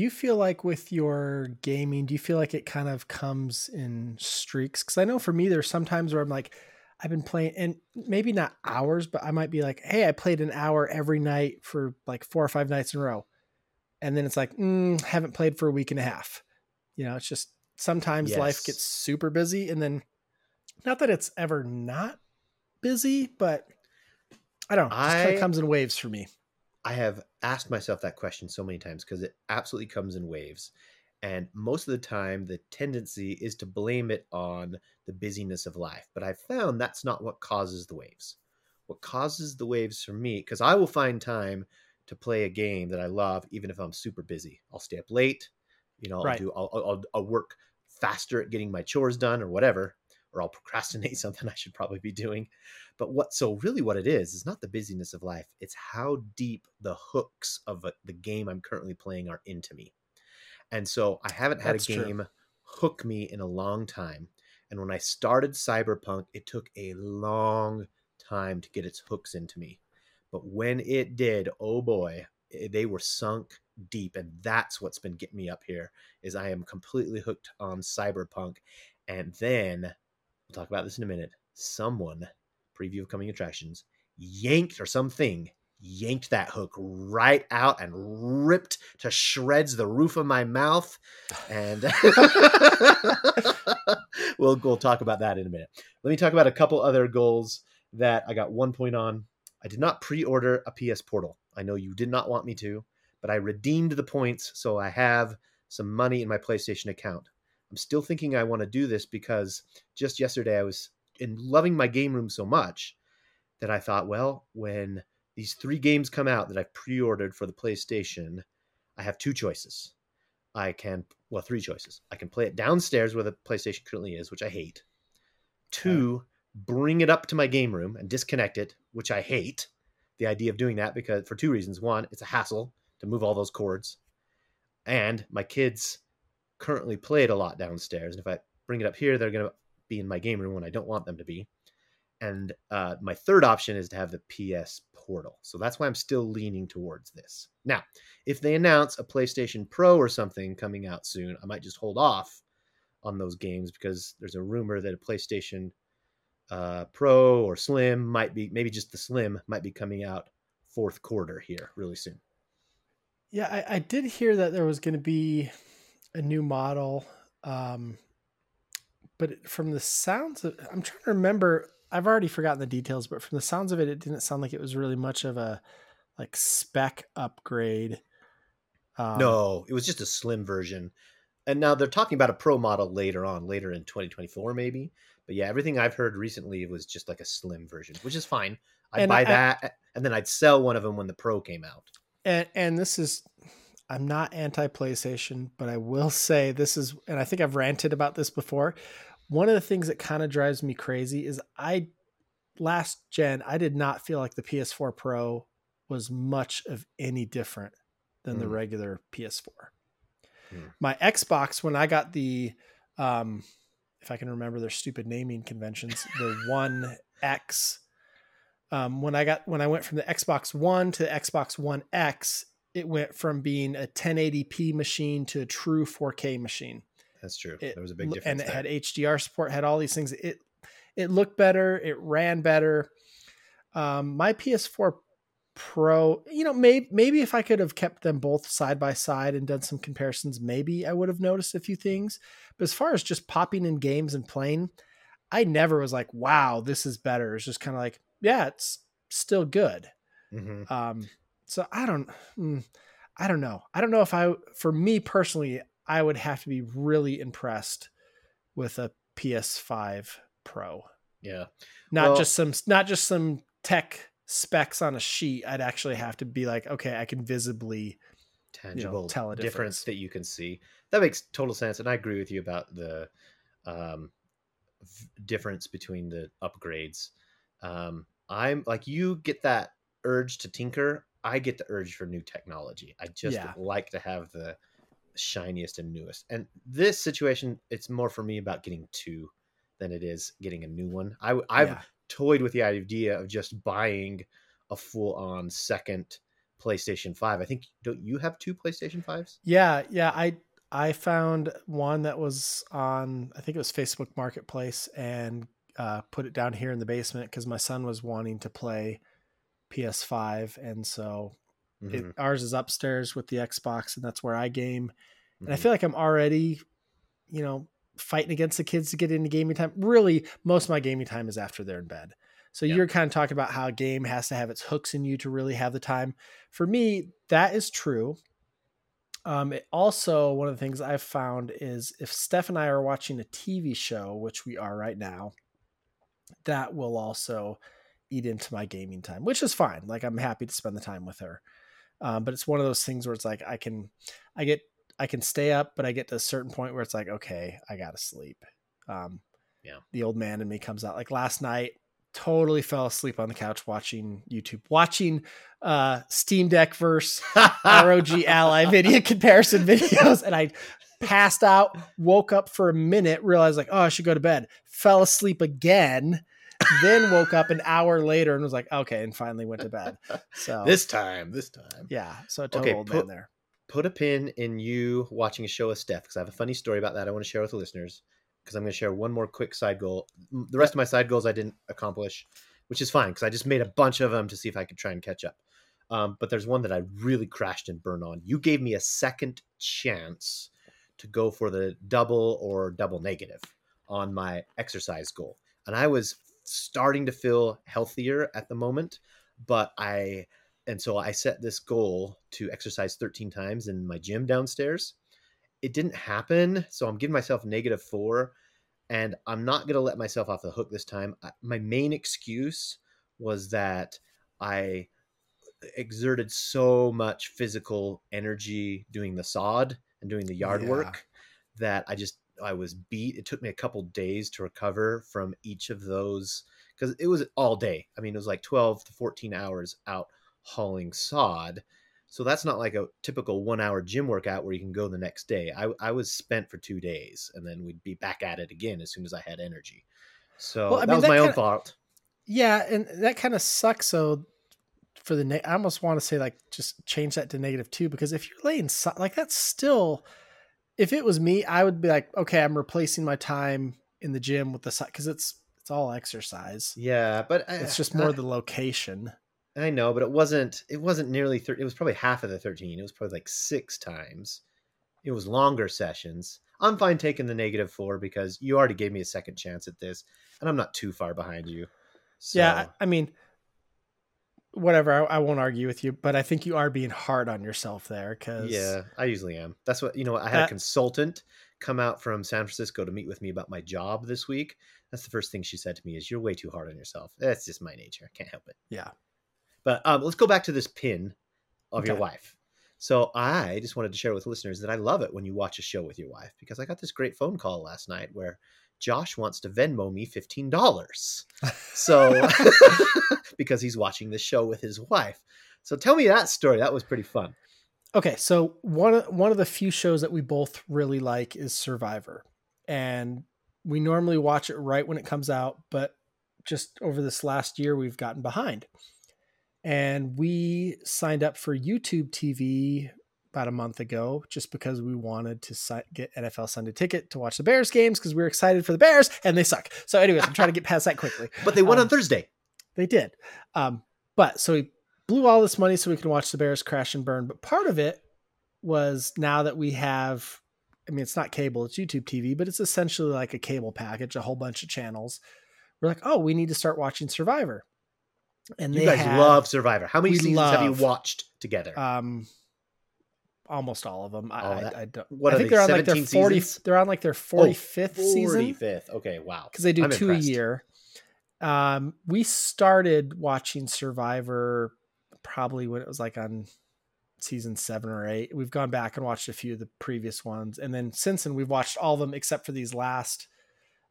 you feel like with your gaming, do you feel like it kind of comes in streaks? Because I know for me, there's sometimes where I'm like, I've been playing, and maybe not hours, but I might be like, hey, I played an hour every night for like 4 or 5 nights in a row. And then it's like, haven't played for a week and a half. It's just sometimes life gets super busy. And then, not that it's ever not busy, but I don't know. It kind of comes in waves for me. I have asked myself that question so many times, because it absolutely comes in waves. And most of the time, the tendency is to blame it on the busyness of life. But I've found that's not what causes the waves. What causes the waves for me, because I will find time to play a game that I love, even if I'm super busy. I'll stay up late. I'll work faster at getting my chores done or whatever, or I'll procrastinate something I should probably be doing. But what it is not the busyness of life. It's how deep the hooks of the game I'm currently playing are into me. And so I haven't had a game hook me in a long time. And when I started Cyberpunk, it took a long time to get its hooks into me. But when it did, oh boy, they were sunk deep. And that's what's been getting me up here, is I am completely hooked on Cyberpunk. And then, we'll talk about this in a minute, someone, preview of coming attractions, yanked that hook right out and ripped to shreds the roof of my mouth. And we'll talk about that in a minute. Let me talk about a couple other goals that I got 1 point on. I did not pre-order a PS Portal. I know you did not want me to, but I redeemed the points, so I have some money in my PlayStation account. I'm still thinking I want to do this, because just yesterday I was loving my game room so much that I thought, well, when these 3 games come out that I've pre-ordered for the PlayStation, I have 2 choices. 3 choices. I can play it downstairs where the PlayStation currently is, which I hate. 2, bring it up to my game room and disconnect it, which I hate the idea of doing that, because for 2 reasons. 1, it's a hassle to move all those cords, and my kids currently play it a lot downstairs, and if I bring it up here, they're going to be in my game room when I don't want them to be. And my third option is to have the PS Portal. So that's why I'm still leaning towards this. Now, if they announce a PlayStation Pro or something coming out soon, I might just hold off on those games, because there's a rumor that a PlayStation Pro or Slim might be, maybe just the Slim might be coming out fourth quarter here really soon. Yeah, I did hear that there was going to be a new model. But from the sounds of, I'm trying to remember, I've already forgotten the details, but from the sounds of it, it didn't sound like it was really much of a spec upgrade. No, it was just a slim version And now they're talking about a pro model later in 2024, maybe. But yeah, everything I've heard recently was just like a slim version, which is fine. I'd buy that, and then I'd sell one of them when the pro came out. And this is, I'm not anti-PlayStation, but I will say this is, and I think I've ranted about this before. One of the things that kind of drives me crazy is last gen, I did not feel like the PS4 Pro was much of any different than the regular PS4. My Xbox, when I got the, if I can remember their stupid naming conventions, the One X, when I went from the Xbox One to the Xbox One X, it went from being a 1080p machine to a true 4K machine. That's true. There was a big difference. And it had HDR support, had all these things. It looked better. It ran better. My PS4 Pro, maybe if I could have kept them both side by side and done some comparisons, maybe I would have noticed a few things. But as far as just popping in games and playing, I never was like, wow, this is better. It's just kind of like, yeah, it's still good. Mm-hmm. So I don't know. I don't know if for me personally, I would have to be really impressed with a PS5 Pro. Yeah. Not just some tech specs on a sheet. I'd actually have to be like, okay, I can visibly tell a difference that you can see. That makes total sense. And I agree with you about the difference between the upgrades. I'm like, you get that urge to tinker. I get the urge for new technology. I just like to have the shiniest and newest. And this situation, it's more for me about getting two than it is getting a new one. I've toyed with the idea of just buying a full-on second PlayStation 5. I think, don't you have two PlayStation 5s? Yeah. I found one that was on, I think it was Facebook Marketplace, and put it down here in the basement because my son was wanting to play PS5, and so ours is upstairs with the Xbox, and that's where I game. And I feel like I'm already, fighting against the kids to get into gaming time. Really, most of my gaming time is after they're in bed. So you're kind of talking about how a game has to have its hooks in you to really have the time. For me, that is true. It also, one of the things I've found is if Steph and I are watching a TV show, which we are right now, that will also eat into my gaming time, which is fine. Like, I'm happy to spend the time with her. But it's one of those things where it's like, I can stay up, but I get to a certain point where it's like, okay, I got to sleep. The old man in me comes out. Like last night, totally fell asleep on the couch watching YouTube, watching Steam Deck versus ROG Ally video comparison videos. And I passed out, woke up for a minute, realized like, oh, I should go to bed, fell asleep again, then woke up an hour later and was like, okay, and finally went to bed. So this time. Yeah. So a total old man there. Put a pin in you watching a show with Steph, because I have a funny story about that I want to share with the listeners, because I'm going to share one more quick side goal. The rest of my side goals I didn't accomplish, which is fine, because I just made a bunch of them to see if I could try and catch up. But there's one that I really crashed and burned on. You gave me a second chance to go for the double or double negative on my exercise goal. And I was starting to feel healthier at the moment, And so I set this goal to exercise 13 times in my gym downstairs. It didn't happen. So I'm giving myself -4, and I'm not going to let myself off the hook this time. My main excuse was that I exerted so much physical energy doing the sod and doing the yard work that I was beat. It took me a couple days to recover from each of those, because it was all day. I mean, it was like 12 to 14 hours out hauling sod. So that's not like a typical 1 hour gym workout where you can go the next day. I was spent for 2 days, and then we'd be back at it again as soon as I had energy. So that was my own fault. Yeah. And that kind of sucks. So for the, I almost want to say like, just change that to -2, because if you're laying sod, like that's still, if it was me, I would be like, okay, I'm replacing my time in the gym with the sod, because it's all exercise. Yeah. But it's just more the location. I know, but it wasn't nearly 13. It was probably half of the 13. It was probably like 6 times. It was longer sessions. I'm fine taking the -4, because you already gave me a second chance at this, and I'm not too far behind you. So. Yeah. I mean, whatever, I won't argue with you, but I think you are being hard on yourself there. Cause yeah, I usually am. That's what, you know, I had a consultant come out from San Francisco to meet with me about my job this week. That's the first thing she said to me is, you're way too hard on yourself. That's just my nature. I can't help it. Yeah. But let's go back to this pin of your wife. So I just wanted to share with listeners that I love it when you watch a show with your wife, because I got this great phone call last night where Josh wants to Venmo me $15. So because he's watching the show with his wife. So tell me that story. That was pretty fun. Okay. So one of the few shows that we both really like is Survivor, and we normally watch it right when it comes out, but just over this last year, we've gotten behind. And we signed up for YouTube TV about a month ago, just because we wanted to get NFL Sunday Ticket to watch the Bears games, because we were excited for the Bears and they suck. So anyways, I'm trying to get past that quickly. But they won on Thursday. They did. But so we blew all this money so we can watch the Bears crash and burn. But part of it was, now that we have, I mean, it's not cable, it's YouTube TV, but it's essentially like a cable package, a whole bunch of channels. We're like, oh, we need to start watching Survivor. And you guys love Survivor. How many seasons have you watched together? Almost all of them. I think they're on like their 40th. They're on like their 45th season. 45th. Okay, wow. Because they do two a year. We started watching Survivor probably when it was like on season 7 or 8. We've gone back and watched a few of the previous ones, and then since then we've watched all of them except for these last.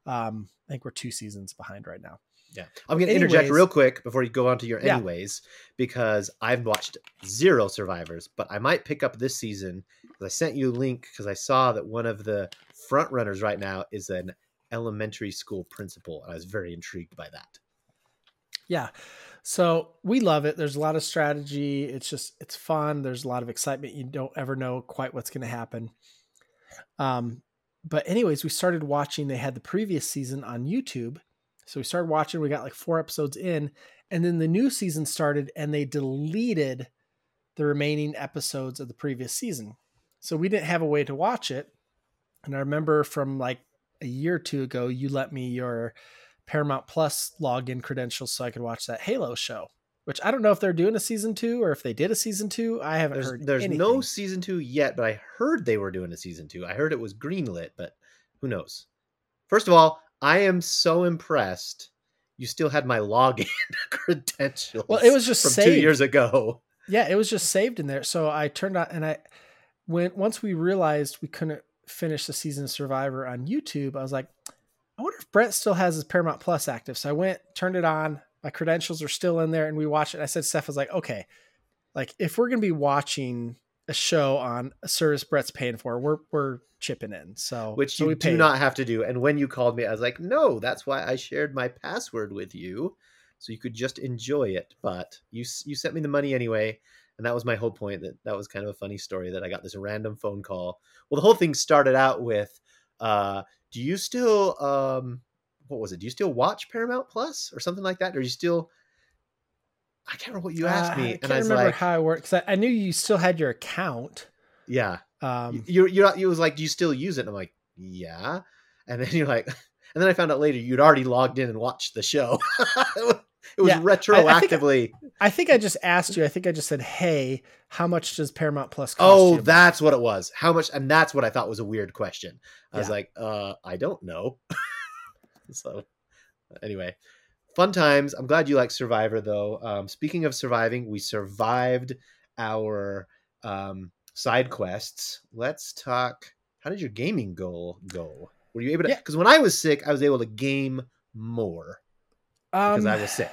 I think we're 2 seasons behind right now. Yeah. I'm going to interject real quick before you go on to your anyways, because I've watched 0 Survivors, but I might pick up this season because I sent you a link, because I saw that one of the front runners right now is an elementary school principal. And I was very intrigued by that. Yeah. So we love it. There's a lot of strategy. It's just, it's fun. There's a lot of excitement. You don't ever know quite what's going to happen. But anyways, we started watching, they had the previous season on YouTube. So we started watching, we got like 4 episodes in, and then the new season started and they deleted the remaining episodes of the previous season. So we didn't have a way to watch it. And I remember from like a year or 2 ago, you lent me your Paramount Plus login credentials so I could watch that Halo show, which I don't know if they're doing a season 2 or if they did a season 2. I haven't heard anything. There's no season 2 yet, but I heard they were doing a season 2. I heard it was greenlit, but who knows? First of all, I am so impressed you still had my login credentials. Well, it was just from saved 2 years ago. Yeah, it was just saved in there. So I turned on, and once we realized we couldn't finish the season of Survivor on YouTube, I was like, I wonder if Brett still has his Paramount Plus active. So I went, turned it on. My credentials are still in there, and we watched it. I said, Steph was like, okay, like if we're going to be watching a show on a service Brett's paying for, we're chipping in. So which you do not have to do. And when you called me, I was like, no, that's why I shared my password with you, so you could just enjoy it. But you sent me the money anyway, and that was my whole point. That was kind of a funny story that I got this random phone call. Well, the whole thing started out with, do you still what was it? Do you still watch Paramount Plus or something like that? Or do you still? I can't remember what you asked me. I can't remember how I worked, because I knew you still had your account. Yeah. You was like, do you still use it? And I'm like, yeah. And then you're like, and then I found out later you'd already logged in and watched the show. It was retroactively. I think I just asked you. I think I just said, hey, how much does Paramount Plus cost you? Oh, that's what it was. How much? And that's what I thought was a weird question. I was like, I don't know. So anyway. Fun times. I'm glad you like Survivor, though. Speaking of surviving, we survived our side quests. Let's talk. How did your gaming goal go? Were you able to? Because when I was sick, I was able to game more because I was sick.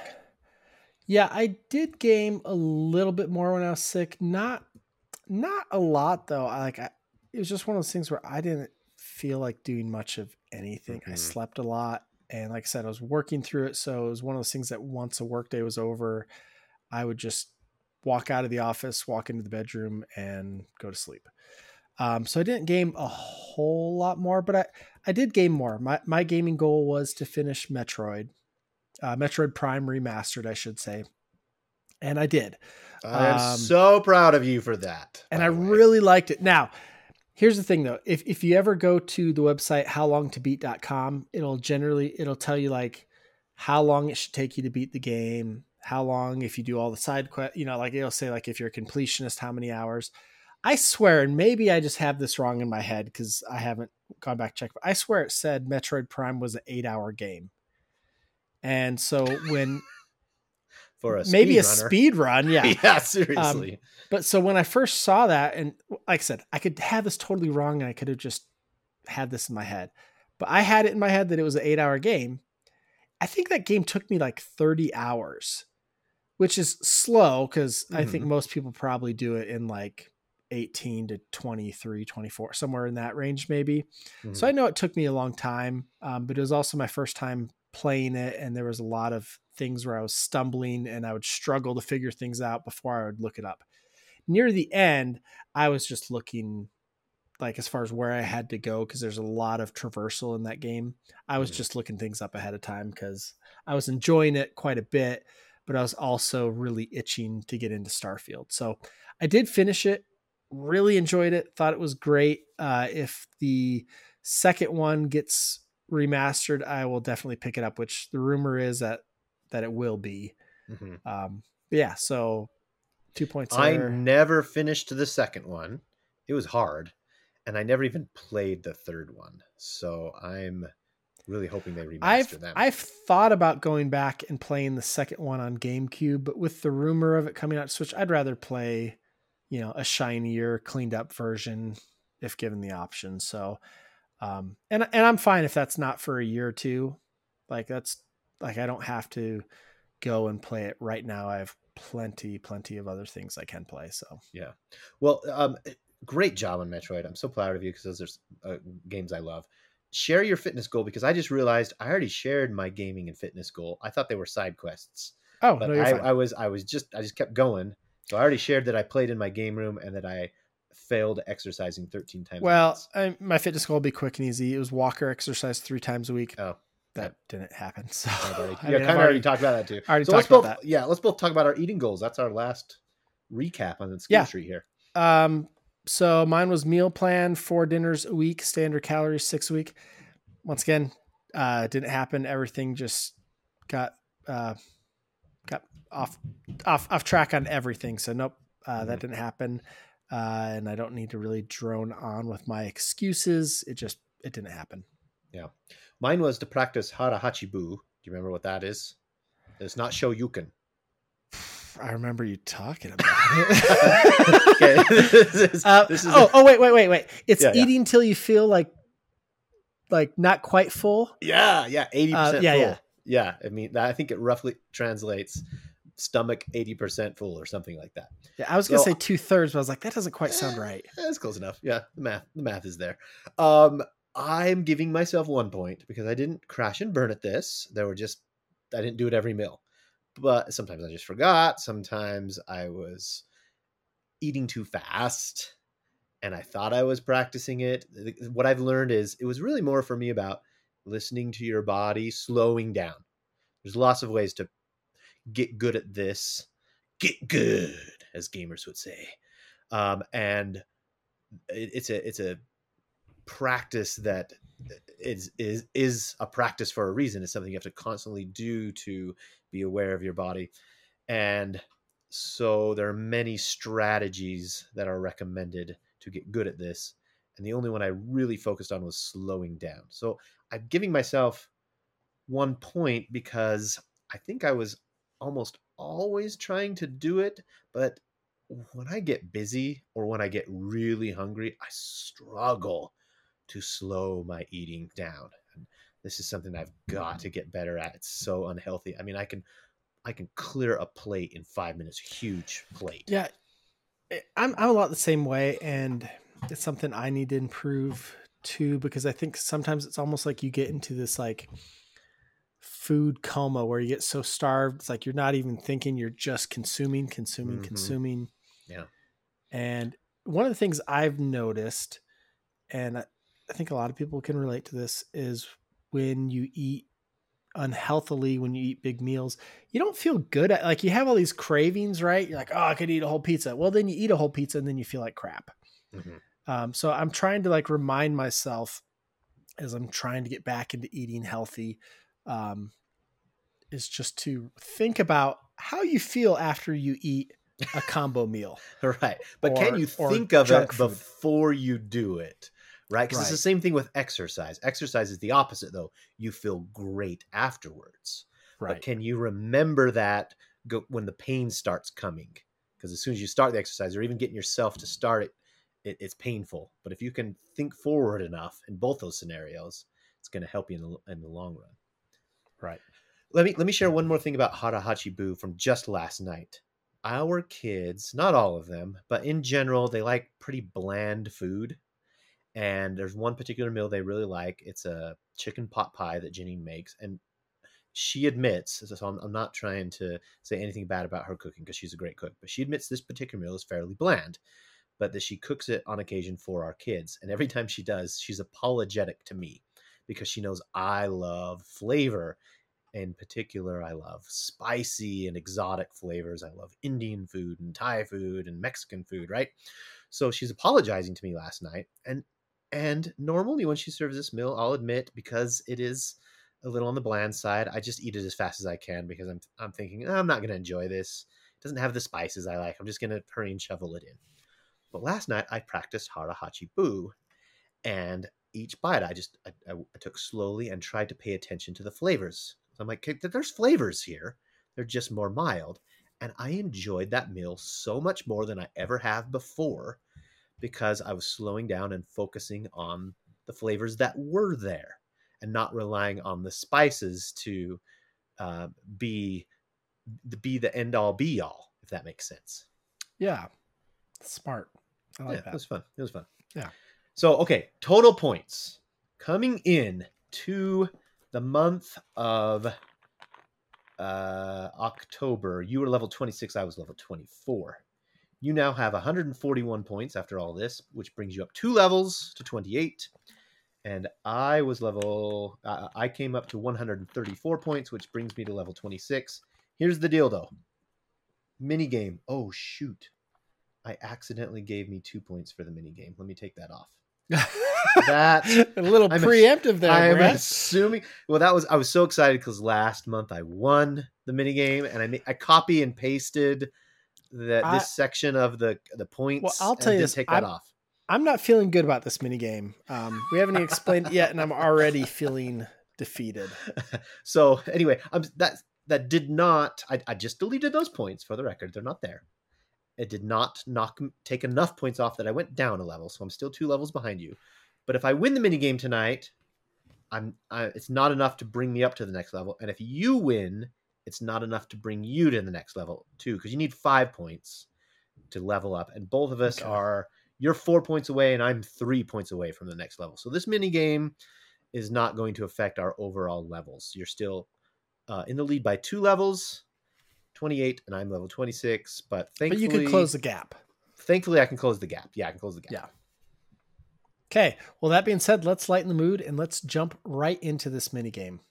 Yeah, I did game a little bit more when I was sick. Not a lot though. It was just one of those things where I didn't feel like doing much of anything. Mm-hmm. I slept a lot. And like I said, I was working through it. So it was one of those things that once a workday was over, I would just walk out of the office, walk into the bedroom, and go to sleep. So I didn't game a whole lot more, but I did game more. My gaming goal was to finish Metroid Prime Remastered, I should say. And I did. I am so proud of you for that. And I really liked it. Now, here's the thing though. If you ever go to the website, howlongtobeat.com, it'll tell you like how long it should take you to beat the game, how long, if you do all the side quests, you know, like it'll say like if you're a completionist, how many hours. I swear, and maybe I just have this wrong in my head because I haven't gone back and checked, but I swear it said Metroid Prime was an 8-hour game. And so when for a maybe a speed run, yeah. Yeah, seriously. But so when I first saw that, and like I said, I could have this totally wrong and I could have just had this in my head. But I had it in my head that it was an 8-hour game. I think that game took me like 30 hours, which is slow because I think most people probably do it in like 18 to 23, 24, somewhere in that range maybe. So I know it took me a long time, but it was also my first time playing it. And there was a lot of things where I was stumbling and I would struggle to figure things out before I would look it up. Near the end, I was just looking like as far as where I had to go, because there's a lot of traversal in that game. I was just looking things up ahead of time because I was enjoying it quite a bit, but I was also really itching to get into Starfield. So I did finish it, really enjoyed it, thought it was great. If the second one gets remastered, I will definitely pick it up, which the rumor is that it will be. Yeah, so 2 points. I never finished the second one. It was hard. And I never even played the third one. So I'm really hoping they remaster them. I've thought about going back and playing the second one on GameCube, but with the rumor of it coming out to Switch, I'd rather play, you know, a shinier, cleaned up version if given the option. So, and I'm fine if that's not for a year or two. Like that's like, I don't have to go and play it right now. I have plenty of other things I can play. So, yeah, well, great job on Metroid. I'm so proud of you because those are games I love. Share your fitness goal, because I just realized I already shared my gaming and fitness goal. I thought they were side quests. Oh, but no, you're fine. I just kept going. So I already shared that I played in my game room and that I failed exercising 13 times. Well, my fitness goal will be quick and easy. It was walk or exercise 3 times a week. Oh, that didn't happen. So I already talked about that too. Let's both talk about that. Yeah. Let's both talk about our eating goals. That's our last recap on the skill tree here. So mine was meal plan, 4 dinners a week, standard calories, 6 a week. Once again, didn't happen. Everything just got off track on everything. So nope, that didn't happen. And I don't need to really drone on with my excuses. It didn't happen. Yeah. Mine was to practice harahachibu. Do you remember what that is? It's not shoryuken. I remember you talking about it. Okay. Wait. It's eating till you feel like not quite full. Yeah. 80% full. Yeah. I mean, I think it roughly translates stomach 80% full or something like that. Yeah. I was going to say 2/3, but I was like, that doesn't quite sound right. That's close enough. Yeah. The math is there. I'm giving myself 1 point because I didn't crash and burn at this. I didn't do it every meal. But sometimes I just forgot. Sometimes I was eating too fast and I thought I was practicing it. What I've learned is it was really more for me about listening to your body, slowing down. There's lots of ways to get good at this. Get good, as gamers would say. And it's a practice that is a practice for a reason. It's something you have to constantly do to be aware of your body. And so there are many strategies that are recommended to get good at this. And the only one I really focused on was slowing down. So I'm giving myself 1 point because I think I was almost always trying to do it. But when I get busy or when I get really hungry, I struggle to slow my eating down. And this is something I've got to get better at. It's so unhealthy. I mean, I can clear a plate in 5 minutes, huge plate. Yeah. I'm a lot the same way. And it's something I need to improve too, because I think sometimes it's almost like you get into this like food coma where you get so starved. It's like, you're not even thinking, you're just consuming. Yeah. And one of the things I've noticed, and I think a lot of people can relate to this, is when you eat unhealthily, when you eat big meals, you don't feel good at, like, you have all these cravings, right? You're like, oh, I could eat a whole pizza. Well, then you eat a whole pizza and then you feel like crap. So I'm trying to like remind myself as I'm trying to get back into eating healthy, is just to think about how you feel after you eat a combo meal. Right. But can you think of it before you do it? Right. Because it's the same thing with exercise. Exercise is the opposite, though. You feel great afterwards. Right. But can you remember that when the pain starts coming? Because as soon as you start the exercise or even getting yourself to start it, it's painful. But if you can think forward enough in both those scenarios, it's going to help you in the long run. Right. Let me share one more thing about Harahachibu from just last night. Our kids, not all of them, but in general, they like pretty bland food. And there's one particular meal they really like. It's a chicken pot pie that Janine makes. And she admits, so I'm not trying to say anything bad about her cooking because she's a great cook, but she admits this particular meal is fairly bland, but that she cooks it on occasion for our kids. And every time she does, she's apologetic to me because she knows I love flavor. In particular, I love spicy and exotic flavors. I love Indian food and Thai food and Mexican food, right? So she's apologizing to me last night. And normally when she serves this meal, I'll admit, because it is a little on the bland side, I just eat it as fast as I can because I'm thinking, I'm not going to enjoy this. It doesn't have the spices I like. I'm just going to hurry and shovel it in. But last night I practiced Harahachibu, and each bite I took slowly and tried to pay attention to the flavors. I'm like, okay, there's flavors here. They're just more mild. And I enjoyed that meal so much more than I ever have before because I was slowing down and focusing on the flavors that were there and not relying on the spices to be the end all be all, if that makes sense. Yeah. Smart. I like that. It was fun. Yeah. So, okay. Total points coming in to the month of October, you were level 26, I was level 24. You now have 141 points after all this, which brings you up 2 levels to 28. And I was I came up to 134 points, which brings me to level 26. Here's the deal, though. Minigame. Oh, shoot. I accidentally gave me 2 points for the minigame. Let me take that off. Preemptive there. I'm assuming. Well, I was so excited because last month I won the minigame, and I copy and pasted this section of the points. Well, I'll tell you this. I'm not feeling good about this minigame. We haven't even explained it yet, and I'm already feeling defeated. So anyway, that did not. I just deleted those points for the record. They're not there. It did not take enough points off that I went down a level, so I'm still 2 levels behind you. But if I win the minigame tonight, it's not enough to bring me up to the next level. And if you win, it's not enough to bring you to the next level, too, because you need 5 points to level up. And both of us you're 4 points away, and I'm 3 points away from the next level. So this minigame is not going to affect our overall levels. You're still in the lead by 2 levels. 28 and I'm level 26, but you can close the gap. Thankfully, I can close the gap. Yeah, I can close the gap. Yeah. Okay. Well, that being said, let's lighten the mood and let's jump right into this mini game.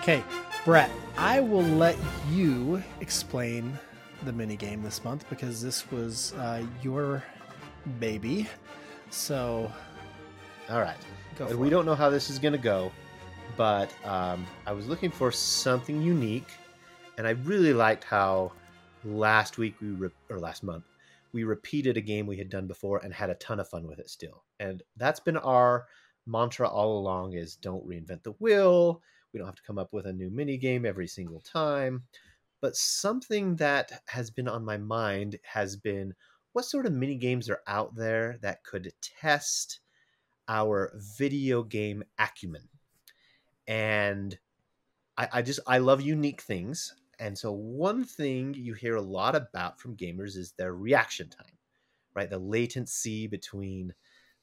Okay, Brett, I will let you explain the mini game this month because this was your baby. So, all right, we don't know how this is going to go, but I was looking for something unique, and I really liked how last month we repeated a game we had done before and had a ton of fun with it still. And that's been our mantra all along: is don't reinvent the wheel. We don't have to come up with a new mini game every single time. But something that has been on my mind has been what sort of mini games are out there that could test our video game acumen. And I love unique things. And so one thing you hear a lot about from gamers is their reaction time, right? The latency between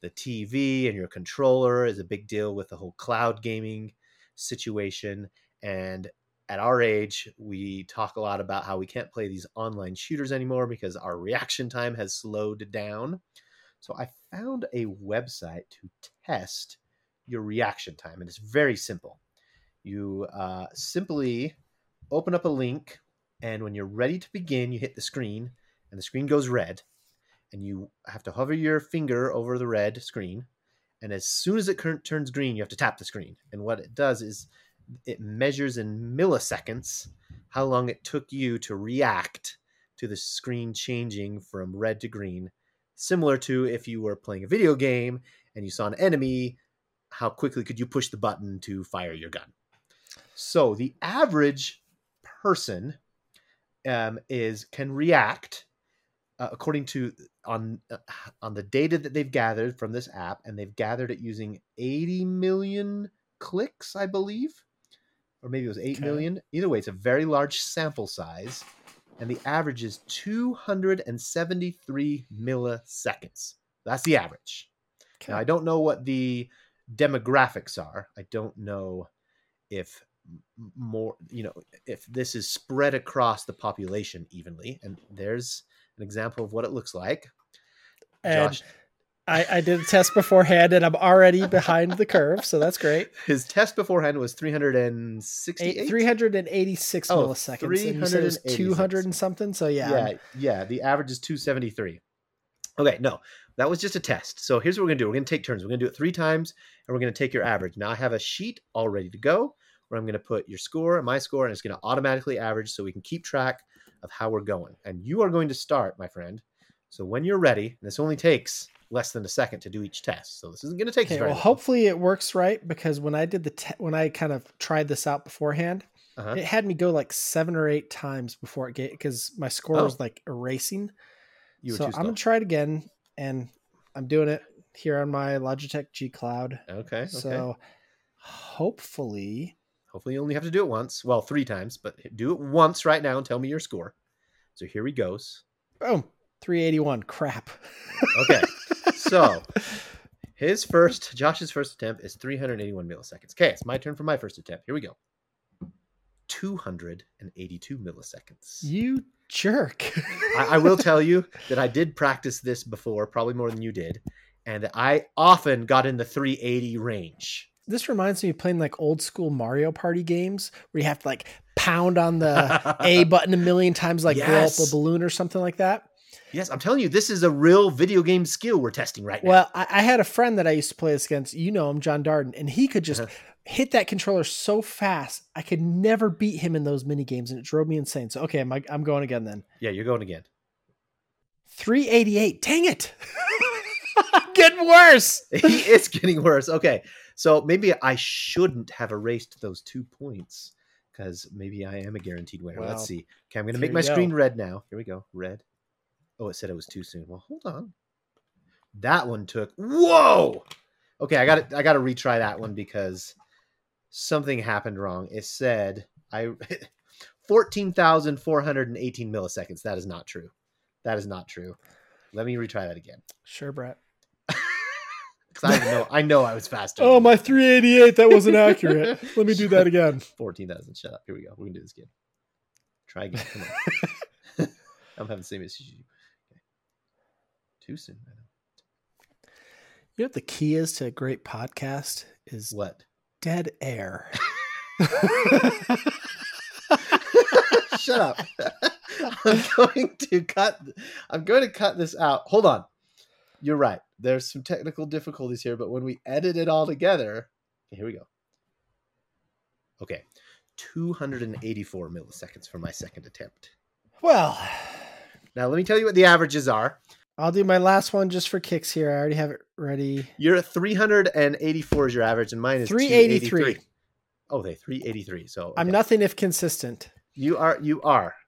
the TV and your controller is a big deal with the whole cloud gaming situation. And at our age, we talk a lot about how we can't play these online shooters anymore because our reaction time has slowed down. So I found a website to test your reaction time, and it's very simple. You simply open up a link, and when you're ready to begin, you hit the screen, and the screen goes red, and you have to hover your finger over the red screen, and as soon as it turns green, you have to tap the screen. And what it does is it measures in milliseconds how long it took you to react to the screen changing from red to green, similar to if you were playing a video game and you saw an enemy, how quickly could you push the button to fire your gun? So the average person can react according to on the data that they've gathered from this app, and they've gathered it using 80 million clicks, I believe, or maybe it was 8 million. Either way, it's a very large sample size, and the average is 273 milliseconds. That's the average. Now, I don't know what the demographics are. I don't know if more, you know, if this is spread across the population evenly. And there's an example of what it looks like. And Josh, I did a test beforehand, and I'm already behind the curve, so that's great. His test beforehand was 386 milliseconds. 386. And 200 and something. So yeah. The average is 273. Okay, no, that was just a test. So here's what we're going to do. We're going to take turns. We're going to do it three times, and we're going to take your average. Now I have a sheet all ready to go where I'm going to put your score and my score, and it's going to automatically average so we can keep track of how we're going. And you are going to start, my friend. So when you're ready, and this only takes less than a second to do each test. So this isn't going to take very long. Well, hopefully it works right, because when I did when I kind of tried this out beforehand, it had me go like 7 or 8 times before it gave, because my score was like erasing. So I'm going to try it again, and I'm doing it here on my Logitech G Cloud. Okay. So hopefully you only have to do it once. Well, 3 times, but do it once right now and tell me your score. So here he goes. Boom. 381. Crap. Okay. So Josh's first attempt is 381 milliseconds. Okay. It's my turn for my first attempt. Here we go. 282 milliseconds. You jerk. I will tell you that I did practice this before, probably more than you did, and that I often got in the 380 range. This reminds me of playing like old school Mario Party games where you have to like pound on the A button a million times, like blow up a balloon or something like that. Yes, I'm telling you, this is a real video game skill we're testing right now. Well, I had a friend that I used to play this against, you know him, John Darden, and he could just hit that controller so fast, I could never beat him in those mini games, and it drove me insane. So, okay, I'm going again then. Yeah, you're going again. 388. Dang it. I'm getting worse. He is getting worse. Okay, so maybe I shouldn't have erased those 2 points, because maybe I am a guaranteed winner. Wow. Let's see. Okay, I'm going to make my screen red now. Here we go. Red. Oh, it said it was too soon. Well, hold on. That one took... Whoa! Okay, I got to retry that one because something happened wrong. It said 14,418 milliseconds. That is not true. Let me retry that again. Sure, Brett. Because I know I was faster. Oh, my 388. That wasn't accurate. Let me do that again. 14,000. Shut up. Here we go. We can do this again. Try again. Come on. I'm having the same issue. Too soon. You know what the key is to a great podcast is? What? Dead air. Shut up. I'm going to cut this out. Hold on. You're right. There's some technical difficulties here, but when we edit it all together, here we go. Okay. 284 milliseconds for my second attempt. Well, now let me tell you what the averages are. I'll do my last one just for kicks here. I already have it ready. You're at 384 is your average, and mine is 383. Oh, they 383. So okay. I'm nothing if consistent. You are.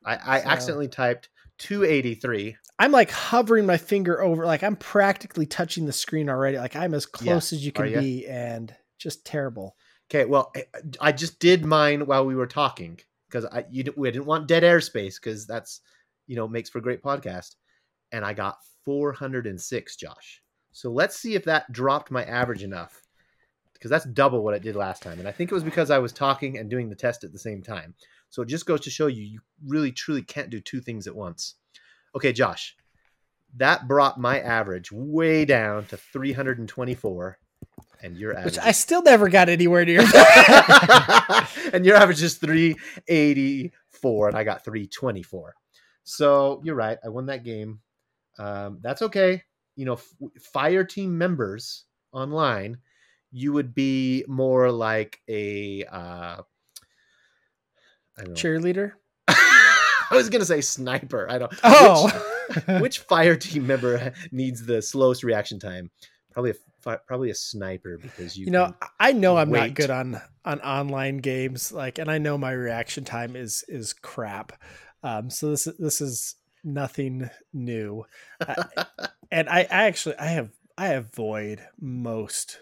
I accidentally typed 283. I'm like hovering my finger over, like I'm practically touching the screen already. Like I'm as close as you can be, and just terrible. Okay, well, I just did mine while we were talking because we didn't want dead air space, because that's, you know, makes for a great podcast. And I got 406, Josh. So let's see if that dropped my average enough, because that's double what it did last time. And I think it was because I was talking and doing the test at the same time. So it just goes to show you really truly can't do 2 things at once. Okay, Josh, that brought my average way down to 324, and your average, which I still never got anywhere near. And your average is 384, and I got 324. So you're right. I won that game. That's okay. You know, fire team members online, you would be more like a I don't cheerleader. I was going to say sniper. I don't. Oh, which fire team member needs the slowest reaction time? Probably a sniper, because you know, I know I'm not good on online games, like, and I know my reaction time is crap. So this is nothing new. And I avoid most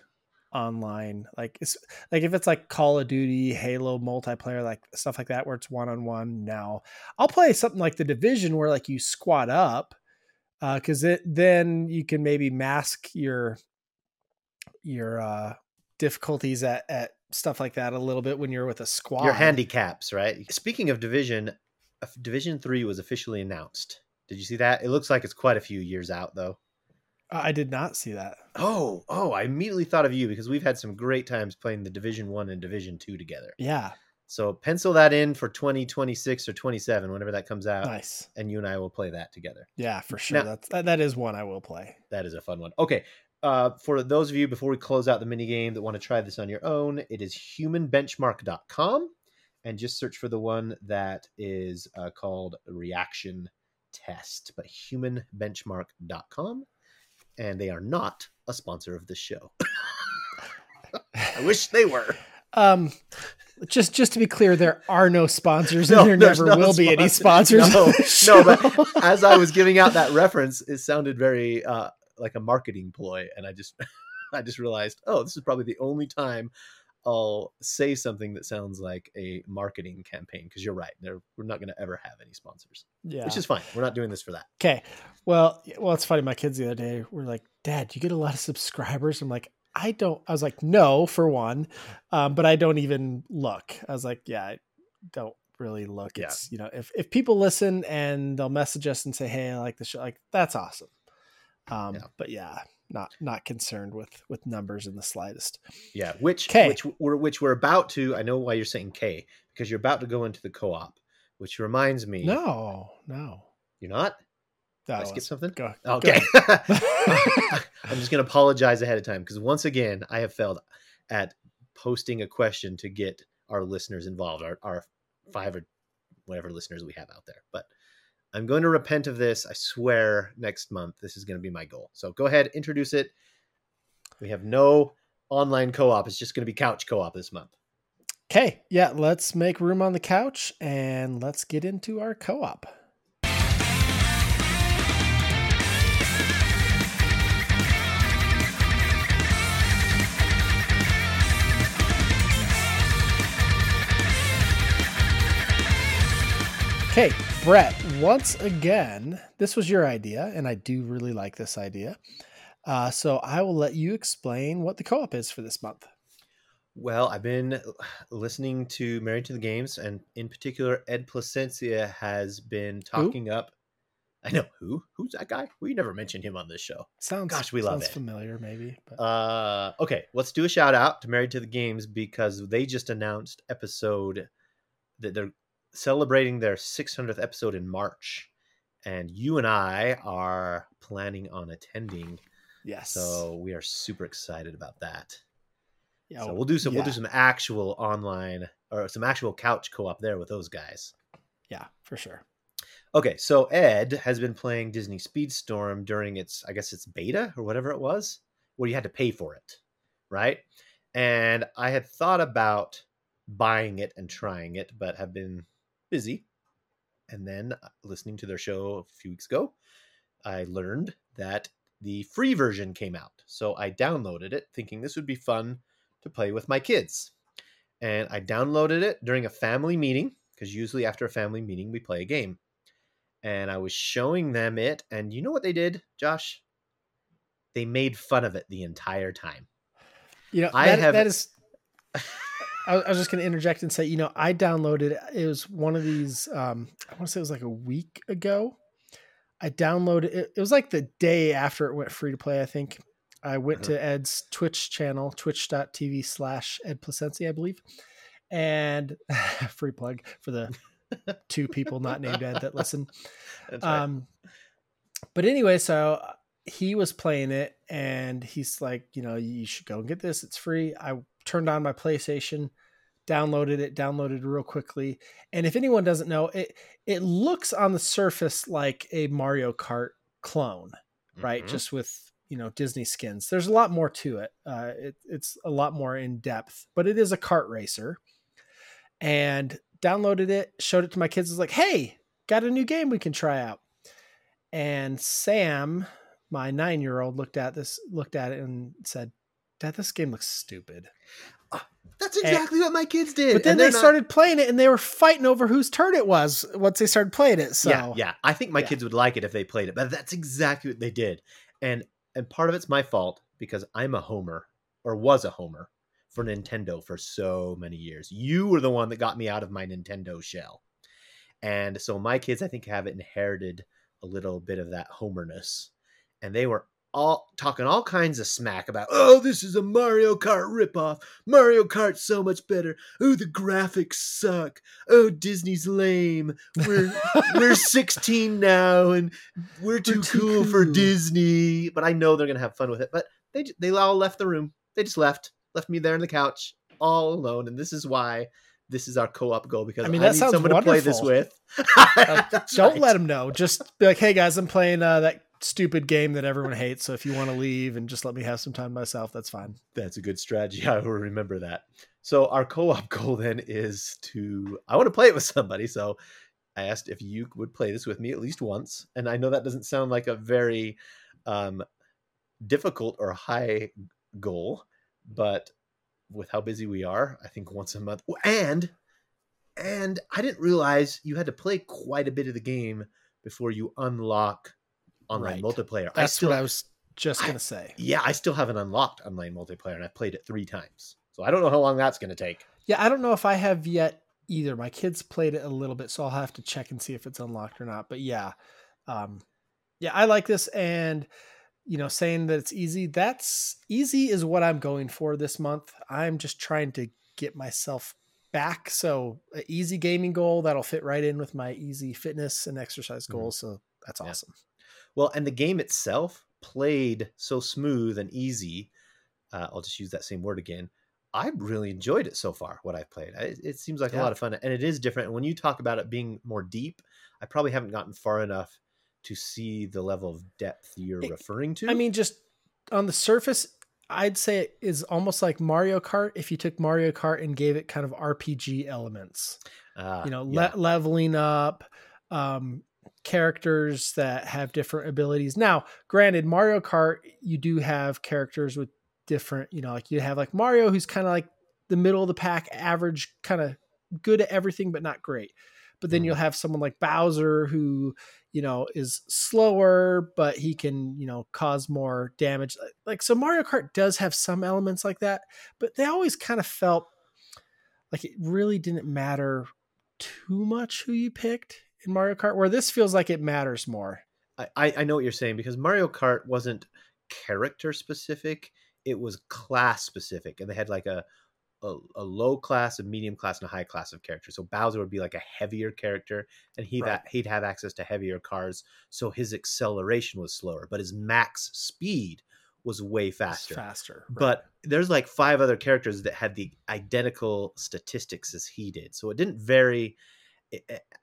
online, like it's like if it's like Call of Duty, Halo multiplayer, like stuff like that where it's one-on-one. Now I'll play something like The Division where like you squad up, because then you can maybe mask your difficulties at stuff like that a little bit when you're with a squad, your handicaps, right? Speaking of Division 3 was officially announced. Did you see that? It looks like it's quite a few years out though. I did not see that. Oh, I immediately thought of you because we've had some great times playing the Division 1 and Division 2 together. Yeah. So pencil that in for 2026 or 27, whenever that comes out. Nice. And you and I will play that together. Yeah, for sure. Now, that is one I will play. That is a fun one. Okay. For those of you, before we close out the minigame, that want to try this on your own, it is humanbenchmark.com. And just search for the one that is called Reaction Test. But humanbenchmark.com. And they are not a sponsor of the show. I wish they were. Just to be clear, there are no sponsors, and there never will be any sponsors. No, but as I was giving out that reference, it sounded very like a marketing ploy, and I just realized, oh, this is probably the only time I'll say something that sounds like a marketing campaign, because you're right. We're not going to ever have any sponsors, yeah, which is fine. We're not doing this for that. Okay. Well, it's funny. My kids the other day were like, Dad, you get a lot of subscribers. I'm like, I was like, no, for one, but I don't even look. I was like, yeah, I don't really look. Yeah. It's, you know, if people listen and they'll message us and say, hey, I like the show, like that's awesome. Yeah. But yeah. Not concerned with numbers in the slightest. Yeah, which we're about to. I know why you're saying K, because you're about to go into the co-op, which reminds me. No, you're not. Did I skip something? Go. Okay, go. I'm just gonna apologize ahead of time because once again I have failed at posting a question to get our listeners involved, our five or whatever listeners we have out there, but. I'm going to repent of this. I swear next month, this is going to be my goal. So go ahead, introduce it. We have no online co-op. It's just going to be couch co-op this month. Okay. Yeah. Let's make room on the couch and let's get into our co-op. Okay. Brett, once again, this was your idea, and I do really like this idea. So I will let you explain what the co-op is for this month. Well, I've been listening to Married to the Games, and in particular, Ed Placencia has been talking who? Up. I know who. Who's that guy? We never mentioned him on this show. Gosh, we love it. Sounds familiar, maybe. But... okay, let's do a shout out to Married to the Games because they just announced episode that they're celebrating their 600th episode in March, and you and I are planning on attending. Yes. So we are super excited about that. Yeah. So we'll do some actual online or some actual couch co-op there with those guys. Yeah, for sure. Okay. So Ed has been playing Disney Speedstorm during its, I guess it's beta or whatever it was, where you had to pay for it. Right. And I had thought about buying it and trying it, but have been busy, and then listening to their show a few weeks ago, I learned that the free version came out. So I downloaded it thinking this would be fun to play with my kids. And I downloaded it during a family meeting, because usually after a family meeting, we play a game. And I was showing them it, and you know what they did, Josh? They made fun of it the entire time. You know, that is... I was just going to interject and say, you know, I downloaded, it was one of these, I want to say it was like a week ago. I downloaded it. It was like the day after it went free to play. I think I went to Ed's Twitch channel, twitch.tv/Ed Placencia, I believe. And free plug for the two people not named Ed that listen. That's right. But anyway, so he was playing it and he's like, you know, you should go and get this. It's free. I turned on my PlayStation, downloaded it real quickly. And if anyone doesn't know, it looks on the surface like a Mario Kart clone, right? Mm-hmm. Just with, you know, Disney skins. There's a lot more to it. It's a lot more in depth, but it is a kart racer. And downloaded it, showed it to my kids. I was like, hey, got a new game we can try out. And Sam, my 9-year-old, looked at it and said, Dad, this game looks stupid. That's exactly what my kids did. But then they started playing it and they were fighting over whose turn it was once they started playing it. So yeah. I think my kids would like it if they played it, but that's exactly what they did. And part of it's my fault because I'm a homer, or was a homer, for Nintendo for so many years. You were the one that got me out of my Nintendo shell. And so my kids, I think, have inherited a little bit of that homerness. And they were all talking all kinds of smack about, oh, this is a Mario Kart ripoff. Mario Kart's so much better. Oh, the graphics suck. Oh, Disney's lame. We're 16 now and we're too cool for Disney. But I know they're going to have fun with it. But they all left the room. They just left me there on the couch all alone. And this is why this is our co-op goal, because I need someone wonderful to play this with. Don't let them know. Just be like, hey guys, I'm playing that stupid game that everyone hates. So if you want to leave and just let me have some time myself, that's fine. That's a good strategy. I will remember that. So our co-op goal then is I want to play it with somebody. So I asked if you would play this with me at least once. And I know that doesn't sound like a very difficult or high goal, but with how busy we are, I think once a month. And I didn't realize you had to play quite a bit of the game before you unlock online multiplayer. That's what I was just going to say. Yeah, I still haven't unlocked online multiplayer, and I've played it 3 times. So I don't know how long that's going to take. Yeah, I don't know if I have yet either. My kids played it a little bit, so I'll have to check and see if it's unlocked or not. But yeah, I like this. And you know, saying that it's easy, that's easy is what I'm going for this month. I'm just trying to get myself back. So an easy gaming goal that'll fit right in with my easy fitness and exercise goals. Mm-hmm. So that's awesome. Well, and the game itself played so smooth and easy. I'll just use that same word again. I really enjoyed it so far, what I've played. It seems like a lot of fun, and it is different. And when you talk about it being more deep, I probably haven't gotten far enough to see the level of depth you're referring to. I mean, just on the surface, I'd say it is almost like Mario Kart if you took Mario Kart and gave it kind of RPG elements, leveling up, characters that have different abilities. Now, granted, Mario Kart, you do have characters with different, like you have like Mario, who's kind of like the middle of the pack, average, kind of good at everything, but not great. But then you'll have someone like Bowser who, is slower, but he can, cause more damage. Like, so Mario Kart does have some elements like that, but they always kind of felt like it really didn't matter too much who you picked in Mario Kart, where this feels like it matters more. I know what you're saying, because Mario Kart wasn't character specific. It was class specific. And they had like a low class, a medium class, and a high class of characters. So Bowser would be like a heavier character, and he'd have access to heavier cars, so his acceleration was slower, but his max speed was way faster. Right. But there's like 5 other characters that had the identical statistics as he did, so it didn't vary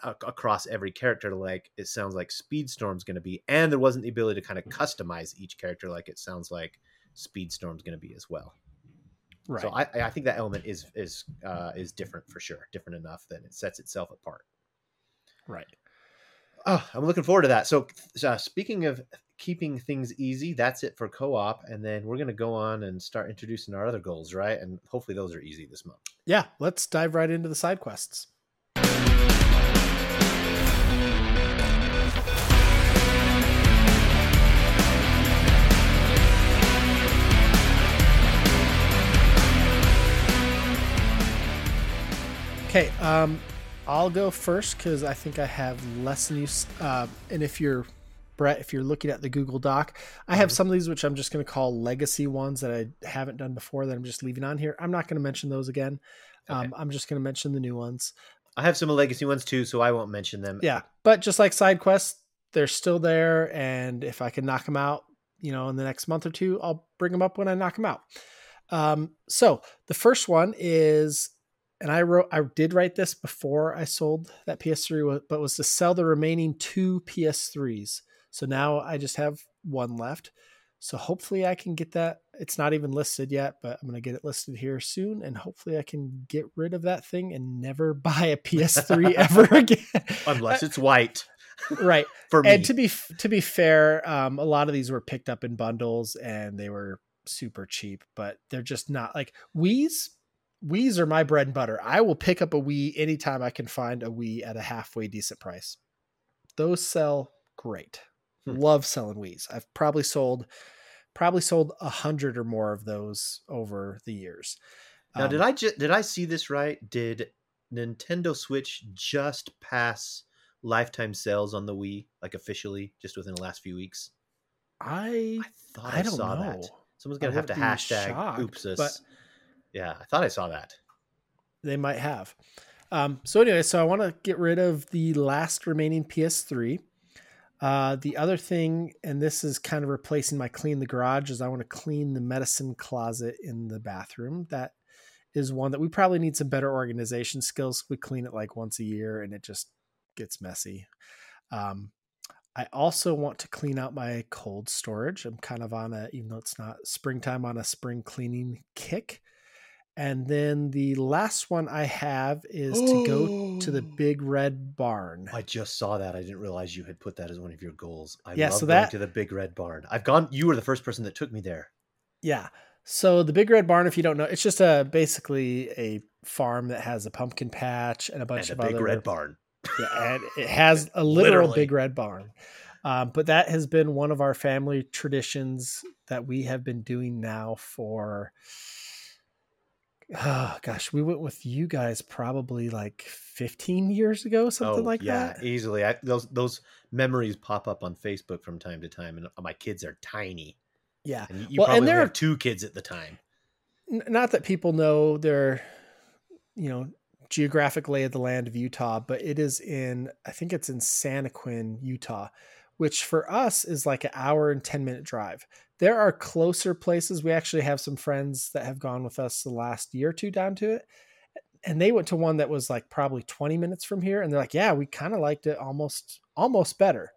across every character. Like it sounds like Speedstorm's going to be, and there wasn't the ability to kind of customize each character like it sounds like Speedstorm's going to be as well. Right. So I think that element is different for sure, different enough that it sets itself apart. Right. Oh, I'm looking forward to that. So speaking of keeping things easy, that's it for co-op, and then we're gonna go on and start introducing our other goals, right? And hopefully those are easy this month. Yeah, let's dive right into the side quests. Okay, I'll go first because I think I have less news. And if you're looking at the Google Doc, I have some of these which I'm just going to call legacy ones that I haven't done before that I'm just leaving on here. I'm not going to mention those again. Okay. I'm just going to mention the new ones. I have some legacy ones too, so I won't mention them. Yeah, but just like side quests, they're still there, and if I can knock them out, you know, in the next month or two, I'll bring them up when I knock them out. So the first one is, and I did write this before I sold that PS3, but was to sell the remaining two PS3s. So now I just have one left. So hopefully I can get that. It's not even listed yet, but I'm going to get it listed here soon. And hopefully I can get rid of that thing and never buy a PS3 ever again. Unless it's white. Right. For me. And to be fair, a lot of these were picked up in bundles and they were super cheap, but they're just not like Wii's. Wii's are my bread and butter. I will pick up a Wii anytime I can find a Wii at a halfway decent price. Those sell great. Love selling Wii's. I've probably sold 100 or more of those over the years. Now, did I see this right? Did Nintendo Switch just pass lifetime sales on the Wii, like officially, just within the last few weeks? I thought I saw that. Someone's gonna have to hashtag shocked, oopsus. But yeah, I thought I saw that. They might have. So anyway, so I want to get rid of the last remaining PS3. The other thing, and this is kind of replacing my clean the garage, is I want to clean the medicine closet in the bathroom. That is one that we probably need some better organization skills. We clean it like once a year and it just gets messy. I also want to clean out my cold storage. I'm kind of even though it's not springtime, on a spring cleaning kick. And then the last one I have is to go to the Big Red Barn. I just saw that. I didn't realize you had put that as one of your goals. I love going to the Big Red Barn. I've gone. You were the first person that took me there. Yeah. So the Big Red Barn, if you don't know, it's just basically a farm that has a pumpkin patch and a bunch of other. Big Red Barn. Yeah, and it has a literal Big Red Barn. But that has been one of our family traditions that we have been doing now for. Oh gosh, we went with you guys probably like 15 years ago, something like that. Yeah, easily. Those memories pop up on Facebook from time to time, and my kids are tiny. Yeah, and you probably have two kids at the time. Not that people know their, geographic lay of the land of Utah, but it is I think it's in Santaquin, Utah, which for us is like an hour and 10 minute drive. There are closer places. We actually have some friends that have gone with us the last year or two down to it. And they went to one that was like probably 20 minutes from here. And they're like, yeah, we kind of liked it almost better.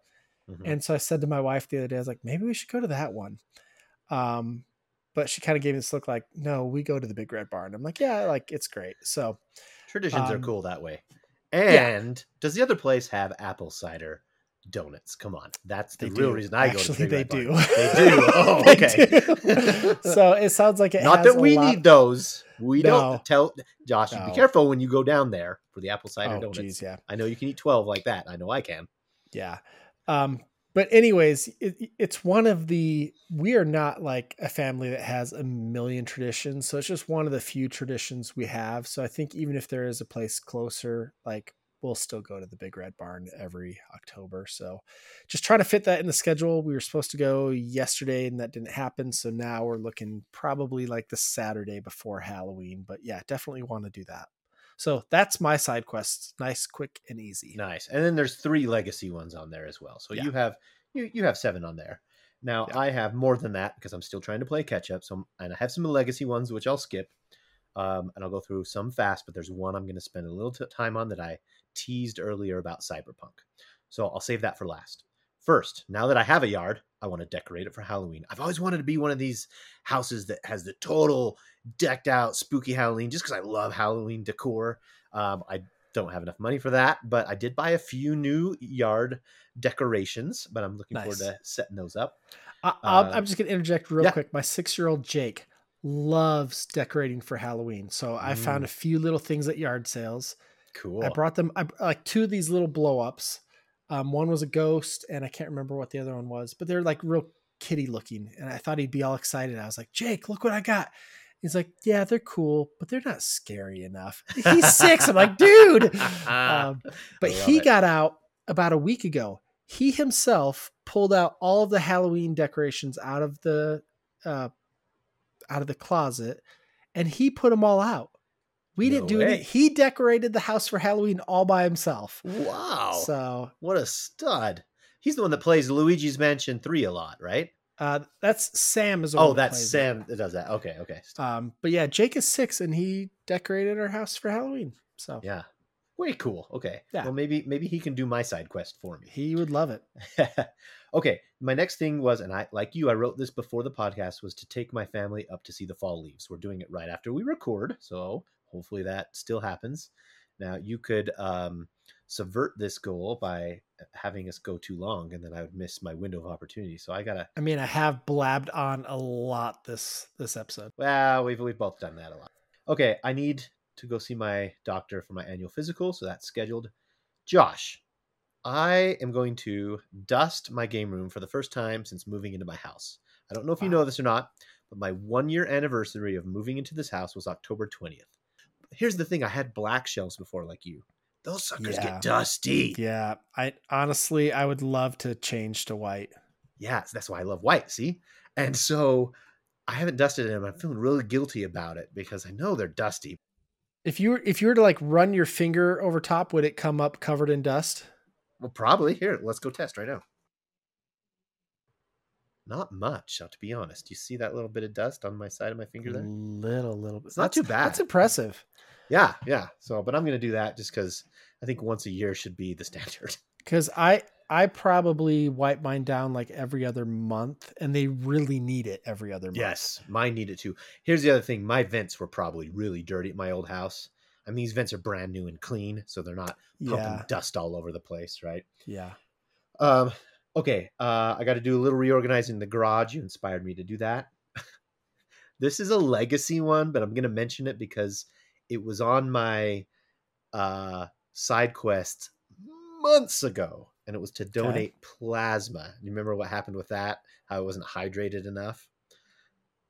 Mm-hmm. And so I said to my wife the other day, I was like, maybe we should go to that one. But she kind of gave me this look like, no, we go to the Big Red Barn. I'm like, yeah, like it's great. So traditions are cool that way. And does the other place have apple cider donuts? Come on, that's the real reason I actually go to the Big Red Barn. They do. Oh, okay. Do. So it sounds like it. Not that we need those. We don't tell Josh. No. Be careful when you go down there for the apple cider donuts. Geez, yeah. I know you can eat 12 like that. I know I can. Yeah. But anyways, it's one of the. We are not like a family that has a million traditions, so it's just one of the few traditions we have. So I think even if there is a place closer, like. We'll still go to the Big Red Barn every October. So just trying to fit that in the schedule. We were supposed to go yesterday and that didn't happen. So now we're looking probably like the Saturday before Halloween, but yeah, definitely want to do that. So that's my side quests. Nice, quick and easy. Nice. And then there's 3 legacy ones on there as well. So yeah. you have 7 on there. Now yeah. I have more than that because I'm still trying to play catch up. So, and I have some legacy ones, which I'll skip. And I'll go through some fast, but there's one I'm going to spend a little time on that I teased earlier about Cyberpunk. So I'll save that for last. First, now that I have a yard, I want to decorate it for Halloween. I've always wanted to be one of these houses that has the total decked out spooky Halloween, just because I love Halloween decor. I don't have enough money for that, but I did buy a few new yard decorations, but I'm looking forward to setting those up. I'm just going to interject real quick. My 6-year-old Jake loves decorating for Halloween. So I found a few little things at yard sales. Cool. I brought them like 2 of these little blow ups. One was a ghost and I can't remember what the other one was, but they're like real kitty looking. And I thought he'd be all excited. I was like, Jake, look what I got. He's like, yeah, they're cool, but they're not scary enough. He's 6. I'm like, dude, but he got out about a week ago. He himself pulled out all of the Halloween decorations out of the closet and he put them all out. We didn't do anything. He decorated the house for Halloween all by himself. Wow. So what a stud. He's the one that plays Luigi's Mansion 3 a lot, right? That's Sam is the one. Oh, that's Sam that does that. Okay, okay. But yeah, Jake is 6 and he decorated our house for Halloween. So yeah. Way cool. Okay. Yeah. Well, maybe he can do my side quest for me. He would love it. Okay. My next thing was, and I, like you, I wrote this before the podcast, was to take my family up to see the fall leaves. We're doing it right after we record. So hopefully that still happens. Now you could subvert this goal by having us go too long, and then I would miss my window of opportunity. So I have blabbed on a lot this episode. Well, we've both done that a lot. Okay. I need to go see my doctor for my annual physical, so that's scheduled. Josh, I am going to dust my game room for the first time since moving into my house. I don't know if you know this or not, but my 1-year anniversary of moving into this house was October 20th. Here's the thing, I had black shelves before, like you. Those suckers get dusty. Yeah, I would love to change to white. Yeah, that's why I love white, see? And so I haven't dusted them. I'm feeling really guilty about it because I know they're dusty. If you were to like run your finger over top, would it come up covered in dust? Well, probably. Here, let's go test right now. Not much, to be honest. You see that little bit of dust on my side of my finger there? Little bit. It's not too bad. That's impressive. Yeah, yeah. So, but I'm going to do that just because I think once a year should be the standard. Because I probably wipe mine down like every other month, and they really need it every other month. Yes, mine need it too. Here's the other thing. My vents were probably really dirty at my old house. I mean, these vents are brand new and clean, so they're not pumping dust all over the place, right? Yeah. Okay, I got to do a little reorganizing in the garage. You inspired me to do that. This is a legacy one, but I'm going to mention it because it was on my side quest months ago. And it was to donate plasma. You remember what happened with that? How I wasn't hydrated enough,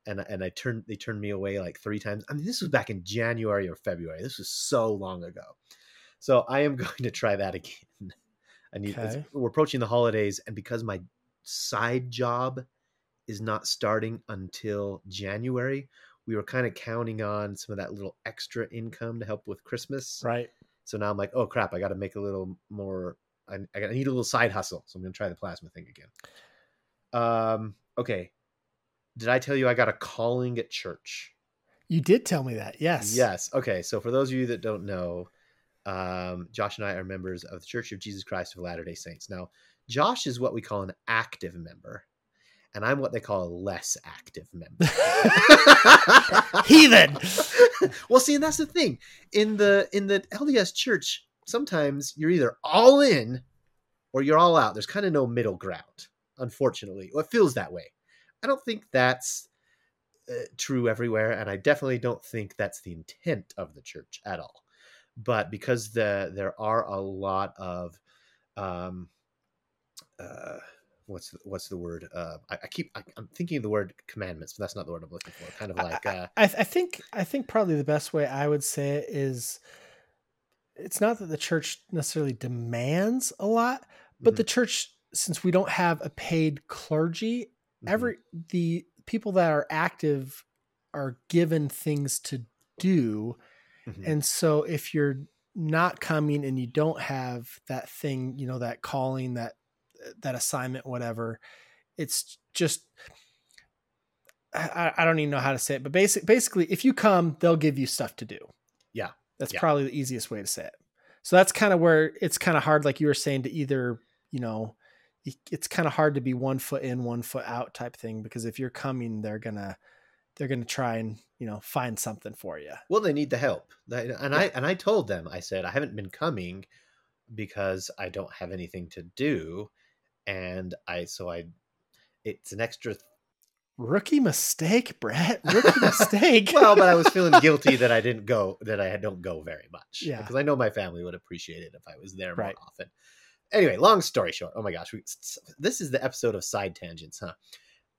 and they turned me away like 3 times. I mean, this was back in January or February. This was so long ago. So I am going to try that again. We're approaching the holidays, and because my side job is not starting until January, we were kind of counting on some of that little extra income to help with Christmas. Right. So now I'm like, oh crap! I got to make a little more. I need a little side hustle, so I'm going to try the plasma thing again. Okay. Did I tell you I got a calling at church? You did tell me that, yes. Yes. Okay, so for those of you that don't know, Josh and I are members of the Church of Jesus Christ of Latter-day Saints. Now, Josh is what we call an active member, and I'm what they call a less active member. Heathen! Well, see, and that's the thing. In the LDS church, sometimes you're either all in or you're all out. There's kind of no middle ground, unfortunately. Well, it feels that way. I don't think that's true everywhere, and I definitely don't think that's the intent of the church at all. But because there are a lot of what's the word? I'm thinking of the word commandments, but that's not the word I'm looking for. Kind of like I think probably the best way I would say it is, it's not that the church necessarily demands a lot, but the church, since we don't have a paid clergy, the people that are active are given things to do. Mm-hmm. And so if you're not coming and you don't have that thing, you know, that calling, that assignment, whatever, it's just, I don't even know how to say it, but basically if you come, they'll give you stuff to do. Yeah. That's probably the easiest way to say it. So that's kind of where it's kind of hard, like you were saying, to either, you know, it's kind of hard to be 1 foot in, 1 foot out type thing, because if you're coming, they're gonna try and, you know, find something for you. Well, they need the help, I told them, I said, I haven't been coming because I don't have anything to do, and it's an extra. Rookie mistake, Brett. Rookie mistake. Well, but I was feeling guilty that I didn't go, that I don't go very much. Yeah. Because I know my family would appreciate it if I was there more often. Anyway, long story short. Oh my gosh. This is the episode of Side Tangents,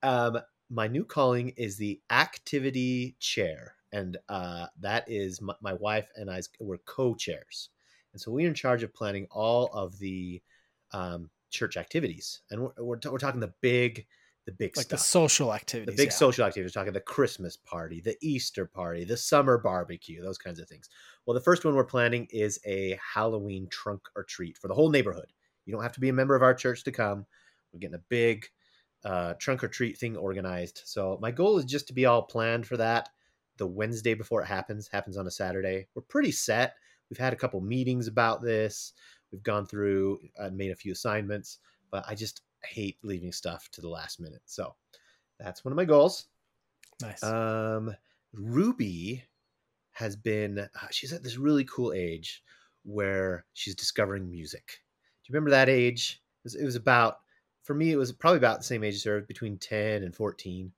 huh? My new calling is the activity chair. And that is my wife and I, we're co-chairs. And so we're in charge of planning all of the church activities. And we're talking the big the big like stuff. The social activities. The big social activities. We're talking the Christmas party, the Easter party, the summer barbecue, those kinds of things. Well, the first one we're planning is a Halloween trunk or treat for the whole neighborhood. You don't have to be a member of our church to come. We're getting a big trunk or treat thing organized. So my goal is just to be all planned for that. The Wednesday before it happens on a Saturday. We're pretty set. We've had a couple meetings about this. We've gone through, made a few assignments, but I just hate leaving stuff to the last minute. So that's one of my goals. Nice. Ruby has been, she's at this really cool age where she's discovering music. Do you remember that age? It was about, for me, it was probably about the same age as her, between 10 and 14.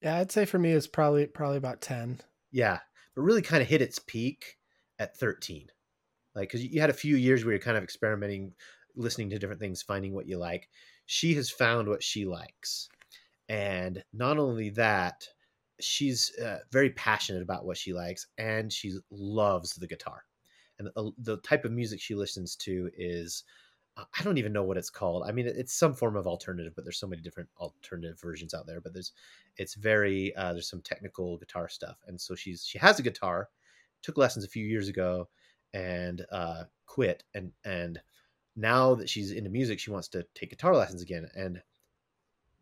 Yeah, I'd say for me, it's probably about 10. Yeah, but really kind of hit its peak at 13. Like, because you had a few years where you're kind of experimenting, listening to different things, finding what you like. She has found what she likes. And not only that, she's very passionate about what she likes, and she loves the guitar. And the type of music she listens to is... I don't even know what it's called. I mean, it's some form of alternative, but there's so many different alternative versions out there. But there's some technical guitar stuff. And so she has a guitar, took lessons a few years ago and quit. And now that she's into music, she wants to take guitar lessons again. And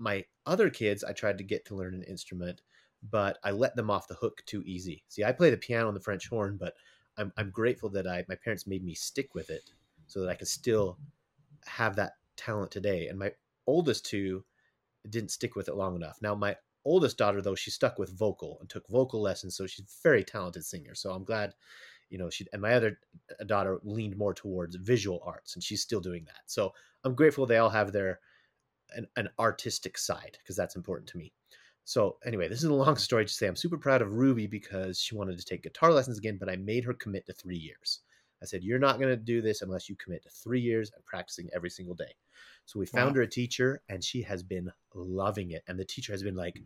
my other kids, I tried to get to learn an instrument, but I let them off the hook too easy. See, I play the piano and the French horn, but I'm grateful that my parents made me stick with it so that I could still have that talent today. And my oldest two didn't stick with it long enough. Now my oldest daughter, though, she stuck with vocal and took vocal lessons, so she's a very talented singer. So I'm glad, she, and my other daughter leaned more towards visual arts, and she's still doing that. So I'm grateful they all have their an artistic side, because that's important to me. So anyway, this is a long story to say I'm super proud of Ruby because she wanted to take guitar lessons again, but I made her commit to 3 years. I said, you're not going to do this unless you commit to 3 years and practicing every single day. So we found her a teacher, and she has been loving it. And the teacher has been like,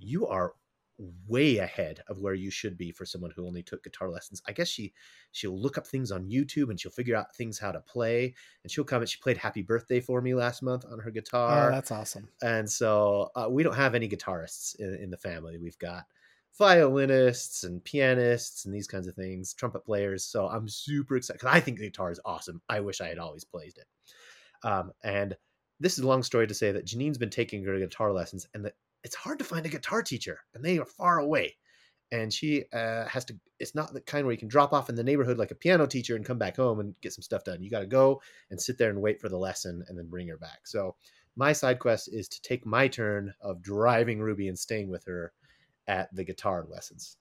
you are way ahead of where you should be for someone who only took guitar lessons. I guess she'll look up things on YouTube, and she'll figure out things how to play. And she'll come and she played Happy Birthday for me last month on her guitar. Oh, that's awesome. And so we don't have any guitarists in the family. We've got violinists and pianists and these kinds of things, trumpet players. So I'm super excited because I think the guitar is awesome. I wish I had always played it. And this is a long story to say that Janine's been taking her guitar lessons, and it's hard to find a guitar teacher, and they are far away. And she has to, it's not the kind where you can drop off in the neighborhood like a piano teacher and come back home and get some stuff done. You got to go and sit there and wait for the lesson and then bring her back. So my side quest is to take my turn of driving Ruby and staying with her at the guitar lessons.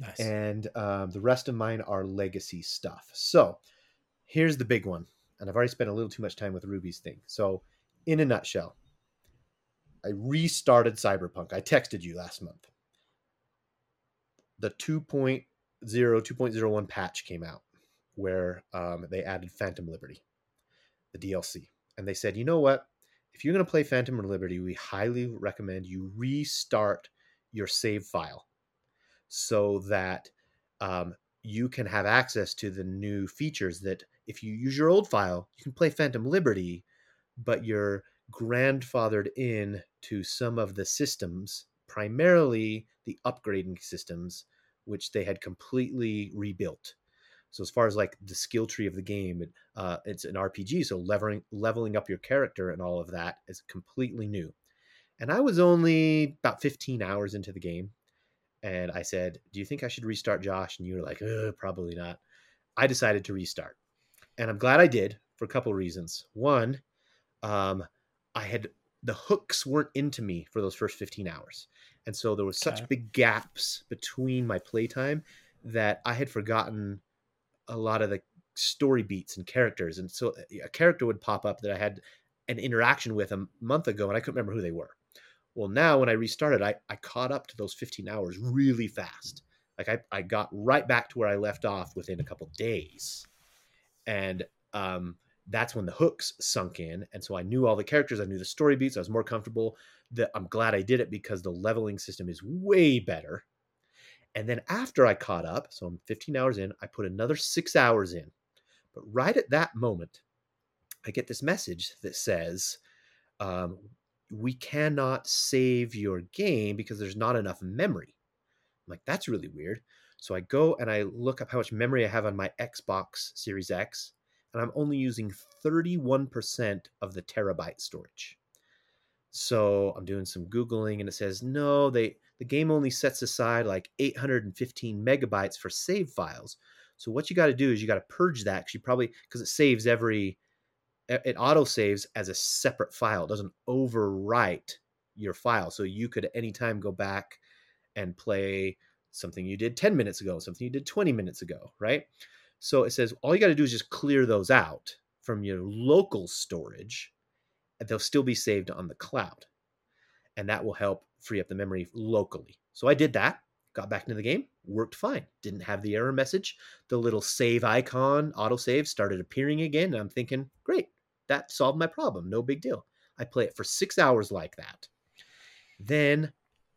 Nice. And the rest of mine are legacy stuff. So here's the big one. And I've already spent a little too much time with Ruby's thing. So in a nutshell, I restarted Cyberpunk. I texted you last month. The 2.0, 2.01 patch came out where they added Phantom Liberty, the DLC. And they said, you know what? If you're going to play Phantom Liberty, we highly recommend you restart your save file so that you can have access to the new features that if you use your old file, you can play Phantom Liberty, but you're grandfathered in to some of the systems, primarily the upgrading systems, which they had completely rebuilt. So as far as like the skill tree of the game, it's an RPG. So leveling up your character and all of that is completely new. And I was only about 15 hours into the game. And I said, do you think I should restart, Josh? And you were like, probably not. I decided to restart. And I'm glad I did for a couple reasons. One, the hooks weren't into me for those first 15 hours. And so there was such big gaps between my playtime that I had forgotten a lot of the story beats and characters. And so a character would pop up that I had an interaction with a month ago, and I couldn't remember who they were. Well, now when I restarted, I caught up to those 15 hours really fast. Like I got right back to where I left off within a couple days. And that's when the hooks sunk in. And so I knew all the characters. I knew the story beats. I was more comfortable. I'm glad I did it because the leveling system is way better. And then after I caught up, so I'm 15 hours in, I put another 6 hours in. But right at that moment, I get this message that says, we cannot save your game because there's not enough memory. I'm like, that's really weird. So I go and I look up how much memory I have on my Xbox Series X, and I'm only using 31% of the terabyte storage. So I'm doing some Googling, and it says, no, the game only sets aside like 815 megabytes for save files. So what you got to do is you got to purge that, because it saves it auto saves as a separate file. It doesn't overwrite your file. So you could at any time go back and play something you did 10 minutes ago, something you did 20 minutes ago, right? So it says, all you got to do is just clear those out from your local storage, and they'll still be saved on the cloud. And that will help free up the memory locally. So I did that, got back into the game, worked fine. Didn't have the error message. The little save icon, autosave, started appearing again. And I'm thinking, great, that solved my problem. No big deal. I play it for 6 hours like that. Then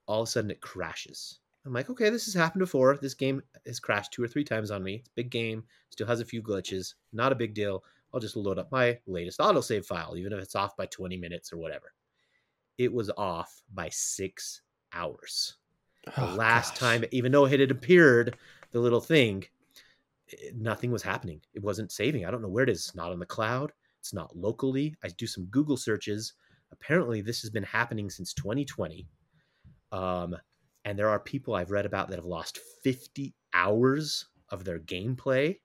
all of a sudden it crashes. I'm like, okay, this has happened before. This game has crashed 2 or 3 times on me. It's a big game, still has a few glitches. Not a big deal. I'll just load up my latest autosave file, even if it's off by 20 minutes or whatever. It was off by 6 hours. The last time, even though it had appeared, the little thing, nothing was happening. It wasn't saving. I don't know where it is. It's not on the cloud. It's not locally. I do some Google searches. Apparently, this has been happening since 2020. And there are people I've read about that have lost 50 hours of their gameplay,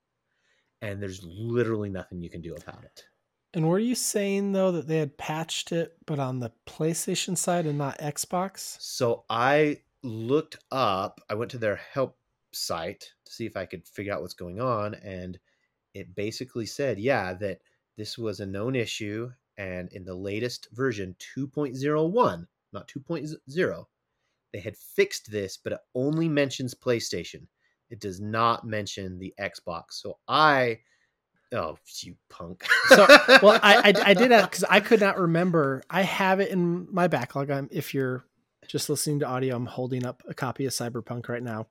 and there's literally nothing you can do about it. And were you saying, though, that they had patched it, but on the PlayStation side and not Xbox? So I looked up, I went to their help site to see if I could figure out what's going on, and it basically said, yeah, that this was a known issue, and in the latest version, 2.01, not 2.0, they had fixed this, but it only mentions PlayStation. It does not mention the Xbox. So oh, you punk. So, well, I did that because I could not remember. I have it in my backlog. If you're just listening to audio, I'm holding up a copy of Cyberpunk right now.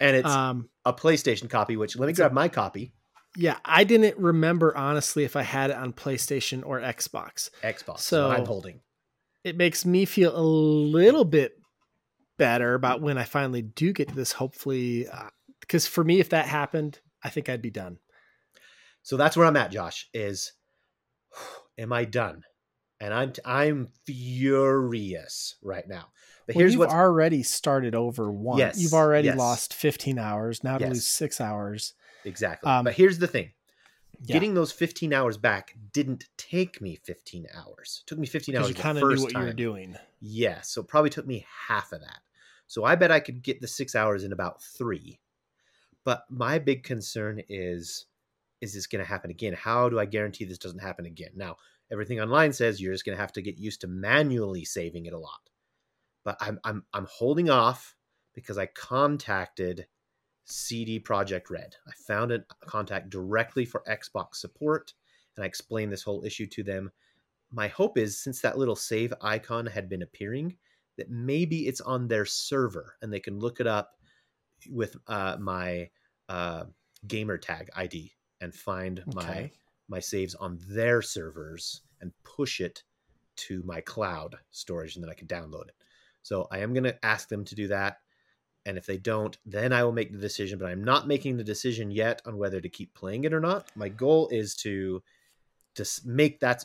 And it's a PlayStation copy, which let me grab my copy. Yeah, I didn't remember, honestly, if I had it on PlayStation or Xbox. Xbox, so what I'm holding. It makes me feel a little bit better about when I finally do get to this, hopefully, because for me, if that happened, I think I'd be done. So that's where I'm at, Josh, is am I done? And I'm furious right now. But well, here's what you've already started over one. Yes, you've already lost 15 hours. Now to lose 6 hours. Exactly. But here's the thing. Yeah. Getting those 15 hours back didn't take me 15 hours. It took me 15 hours the first time. Because you kind of knew what you were doing. Yeah. So it probably took me half of that. So I bet I could get the 6 hours in about 3. But my big concern is this going to happen again? How do I guarantee this doesn't happen again? Now, everything online says you're just going to have to get used to manually saving it a lot. But I'm holding off because I contacted CD Projekt Red. I found a contact directly for Xbox support, and I explained this whole issue to them. My hope is, since that little save icon had been appearing, that maybe it's on their server and they can look it up with my gamer tag ID and find my saves on their servers and push it to my cloud storage, and then I can download it. So I am going to ask them to do that. And if they don't, then I will make the decision, but I'm not making the decision yet on whether to keep playing it or not. My goal is to make that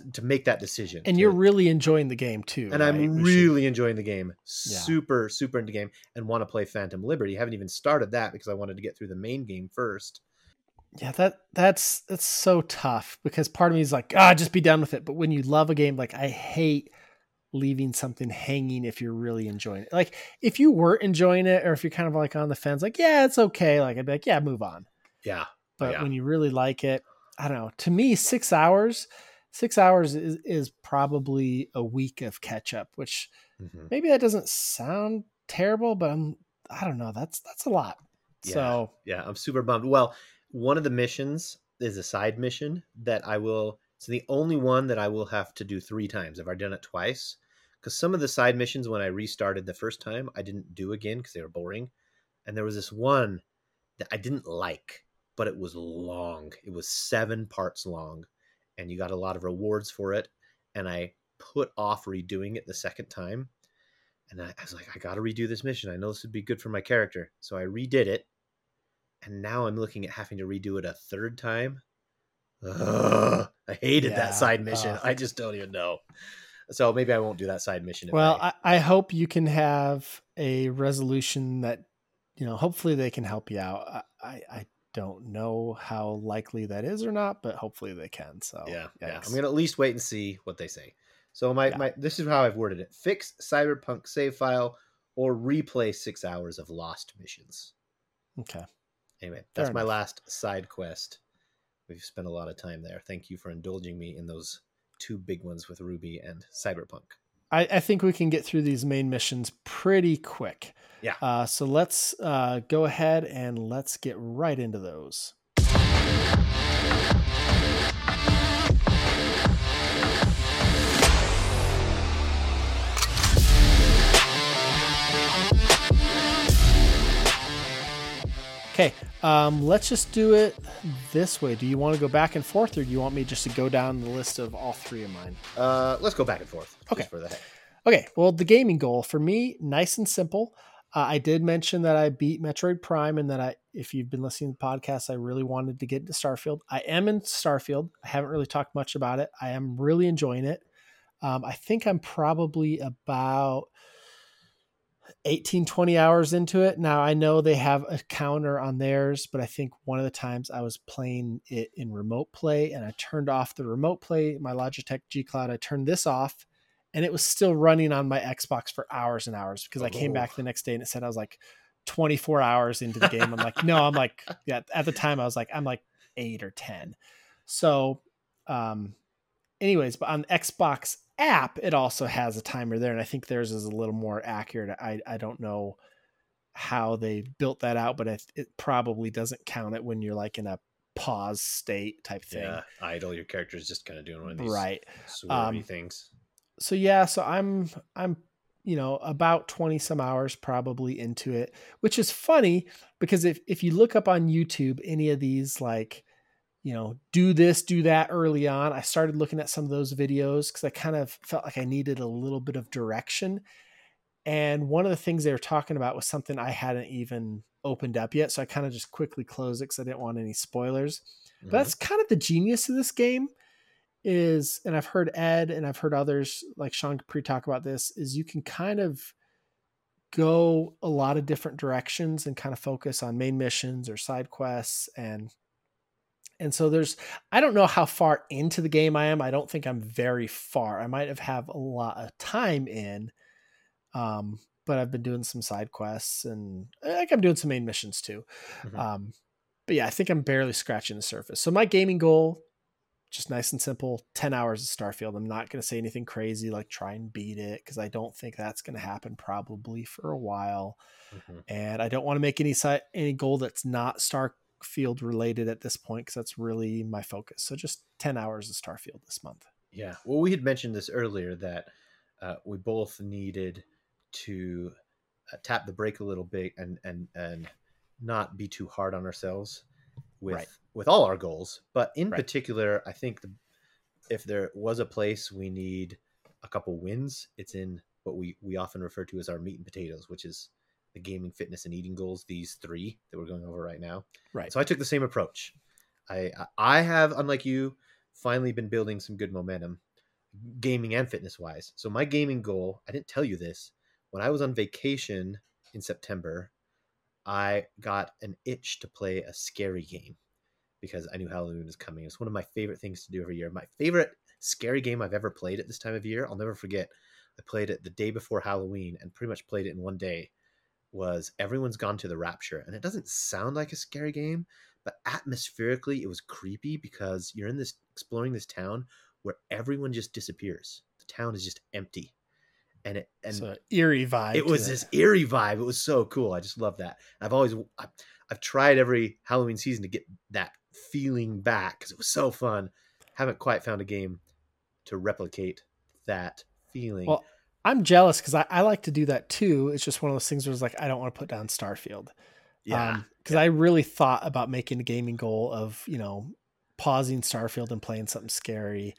decision. And you're really enjoying the game too. And right? I'm really enjoying the game. Yeah. Super, super into game, and want to play Phantom Liberty. I haven't even started that because I wanted to get through the main game first. Yeah, that's so tough because part of me is like, just be done with it. But when you love a game, like I hate leaving something hanging if you're really enjoying it. Like if you weren't enjoying it or if you're kind of like on the fence, like, yeah, it's okay. Like I'd be like, yeah, move on. Yeah. But when you really like it, I don't know. To me, 6 hours is probably a week of catch up, which maybe that doesn't sound terrible, but I don't know. That's a lot. Yeah. So yeah, I'm super bummed. Well, one of the missions is a side mission that it's the only one that I will have to do 3 times. I've already done it twice because some of the side missions, when I restarted the first time, I didn't do again because they were boring. And there was this one that I didn't like, but it was long. It was 7 parts long and you got a lot of rewards for it. And I put off redoing it the second time. And I was like, I got to redo this mission. I know this would be good for my character. So I redid it. And now I'm looking at having to redo it a third time. Ugh, I hated that side mission. I just don't even know. So maybe I won't do that side mission. Well, I hope you can have a resolution that, you know, hopefully they can help you out. I don't know how likely that is or not, but hopefully they can. So yeah. I'm going to at least wait and see what they say. So my this is how I've worded it. Fix Cyberpunk save file or replay 6 hours of lost missions. Okay. Anyway, that's my last side quest. We've spent a lot of time there. Thank you for indulging me in those two big ones with Ruby and Cyberpunk. I think we can get through these main missions pretty quick. Yeah. So let's go ahead and let's get right into those. Okay, let's just do it this way. Do you want to go back and forth, or do you want me just to go down the list of all three of mine? Let's go back and forth. Okay. For the heck. Okay, well, the gaming goal for me, nice and simple. I did mention that I beat Metroid Prime and that if you've been listening to the podcast, I really wanted to get into Starfield. I am in Starfield. I haven't really talked much about it. I am really enjoying it. I think I'm probably about 18, 20 hours into it. Now I know they have a counter on theirs, but I think one of the times I was playing it in remote play and I turned off the remote play, my Logitech G Cloud, I turned this off and it was still running on my Xbox for hours and hours because I came back the next day and it said, I was like 24 hours into the game. I'm like, no, I'm like, yeah, at the time I was like, I'm like 8 or 10. So, anyways, but on Xbox app, it also has a timer there, and I think theirs is a little more accurate. I don't know how they built that out, but it probably doesn't count it when you're like in a pause state type thing. Yeah, idle. Your character is just kind of doing one of these swirly things. So yeah, so I'm about 20 some hours probably into it, which is funny because if you look up on YouTube any of these like, you know, do this, do that early on. I started looking at some of those videos because I kind of felt like I needed a little bit of direction. And one of the things they were talking about was something I hadn't even opened up yet. So I kind of just quickly closed it because I didn't want any spoilers. Mm-hmm. But that's kind of the genius of this game is, and I've heard Ed and I've heard others like Sean Capri talk about this, is you can kind of go a lot of different directions and kind of focus on main missions or side quests and so I don't know how far into the game I am. I don't think I'm very far. I might have a lot of time in, but I've been doing some side quests and like I'm doing some main missions too. Mm-hmm. But yeah, I think I'm barely scratching the surface. So my gaming goal, just nice and simple, 10 hours of Starfield. I'm not going to say anything crazy, like try and beat it, because I don't think that's going to happen probably for a while. Mm-hmm. And I don't want to make any goal that's not Starfield related at this point, because that's really my focus. So just 10 hours of Starfield this month. Yeah. Well, we had mentioned this earlier that we both needed to tap the brake a little bit and not be too hard on ourselves with all our goals. But in particular, I think if there was a place we need a couple wins, it's in what we often refer to as our meat and potatoes, which is the gaming, fitness, and eating goals, these three that we're going over right now. Right. So I took the same approach. I have, unlike you, finally been building some good momentum, gaming and fitness-wise. So my gaming goal, I didn't tell you this, when I was on vacation in September, I got an itch to play a scary game because I knew Halloween was coming. It's one of my favorite things to do every year. My favorite scary game I've ever played at this time of year, I'll never forget, I played it the day before Halloween and pretty much played it in one day, was Everyone's Gone to the Rapture. And it doesn't sound like a scary game, but atmospherically it was creepy because you're in this exploring this town where everyone just disappears. The town is just empty. So an eerie vibe. It was this eerie vibe. It was so cool. I just love that. I've tried every Halloween season to get that feeling back because it was so fun. Haven't quite found a game to replicate that feeling. Well, I'm jealous because I like to do that too. It's just one of those things where it's like, I don't want to put down Starfield. Yeah. Because I really thought about making a gaming goal of, pausing Starfield and playing something scary.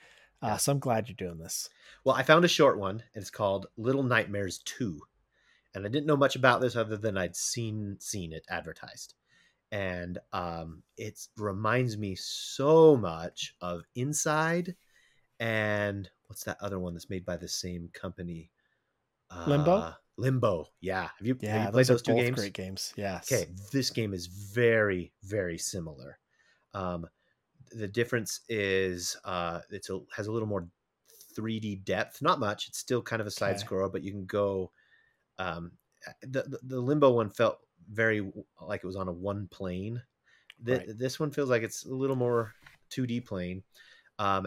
So I'm glad you're doing this. Well, I found a short one, and it's called Little Nightmares 2. And I didn't know much about this other than I'd seen it advertised. And it reminds me so much of Inside and what's that other one that's made by the same company? Limbo. Yeah. Have you played those two games? Great games. Yeah. Okay. This game is very, very similar. The difference is it has a little more 3D depth. Not much. It's still kind of a side scroller, but you can go. The Limbo one felt very like it was on a one plane. This one feels like it's a little more 2D plane, and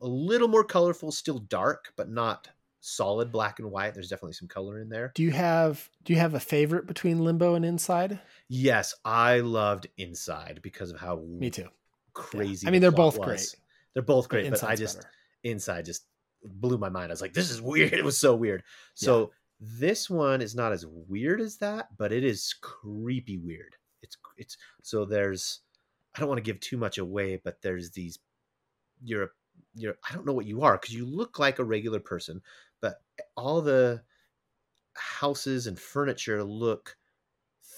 a little more colorful. Still dark, but not solid black and white. There's definitely some color in there. Do you have a favorite between Limbo and Inside? Yes, I loved Inside because of how me too crazy. Yeah. I mean, they're both great, but Inside's better. Inside just blew my mind. I was like, this is weird. It was so weird. So. Yeah. This one is not as weird as that, but it is creepy weird. It's so there's, I don't want to give too much away, but there's these, you're I don't know what you are because you look like a regular person, but all the houses and furniture look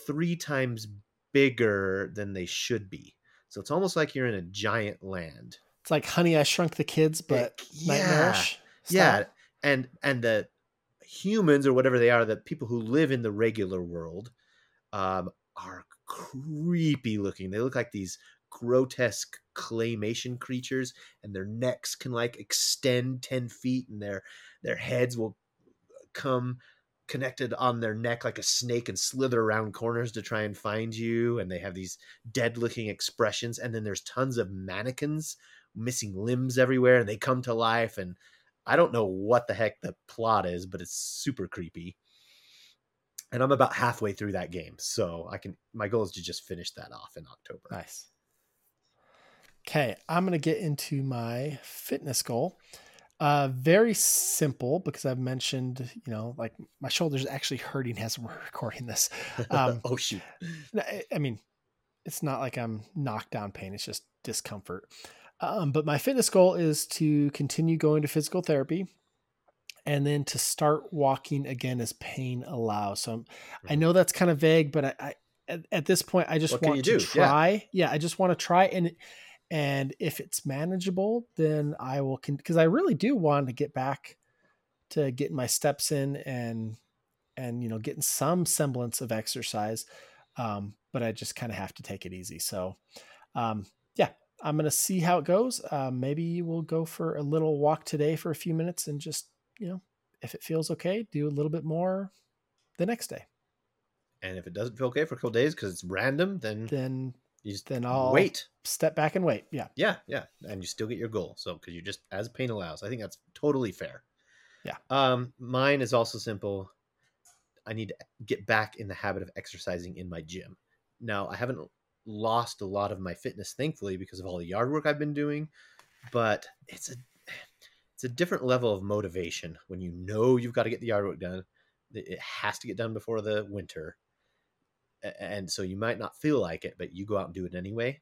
3 times bigger than they should be. So it's almost like you're in a giant land. It's like Honey, I Shrunk the Kids, but nightmarish. Yeah, and the humans or whatever they are, the people who live in the regular world are creepy looking. They look like these grotesque claymation creatures, and their necks can like extend 10 feet, and their heads will come connected on their neck like a snake and slither around corners to try and find you. And they have these dead looking expressions, and then there's tons of mannequins missing limbs everywhere, and they come to life. And I don't know what the heck the plot is, but it's super creepy. And I'm about halfway through that game. So my goal is to just finish that off in October. Nice. Okay. I'm going to get into my fitness goal. Very simple because I've mentioned, like my shoulder's actually hurting as we're recording this. Oh shoot. I mean, it's not like I'm knocked down pain. It's just discomfort. But my fitness goal is to continue going to physical therapy and then to start walking again as pain allows. So I know that's kind of vague, but at this point, I just want to try. Yeah. I just want to try. And if it's manageable, then I will, because I really do want to get back to getting my steps in and, getting some semblance of exercise. But I just kind of have to take it easy. So, I'm going to see how it goes. Maybe we'll go for a little walk today for a few minutes and just, if it feels okay, do a little bit more the next day. And if it doesn't feel okay for a couple days because it's random, then I'll wait. Step back and wait. Yeah. Yeah. Yeah. And you still get your goal. So because you just, as pain allows, I think that's totally fair. Yeah. Mine is also simple. I need to get back in the habit of exercising in my gym. Now, I haven't lost a lot of my fitness, thankfully, because of all the yard work I've been doing, but it's a different level of motivation when you've got to get the yard work done. It has to get done before the winter, and so you might not feel like it, but you go out and do it anyway.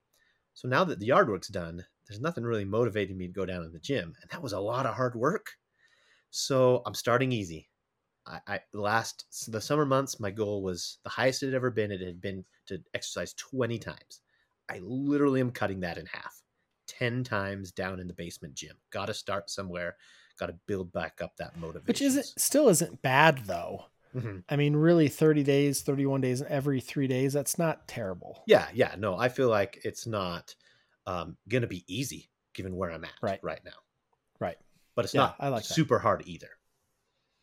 So now that the yard work's done, there's nothing really motivating me to go down to the gym, and that was a lot of hard work. So I'm starting easy. The summer months, my goal was the highest it had ever been. It had been to exercise 20 times. I literally am cutting that in half, 10 times down in the basement gym. Got to start somewhere. Got to build back up that motivation. Which still isn't bad though. Mm-hmm. I mean, really 30 days, 31 days, every 3 days. That's not terrible. Yeah. Yeah. No, I feel like it's not going to be easy given where I'm at right now. Right. But it's not super hard either.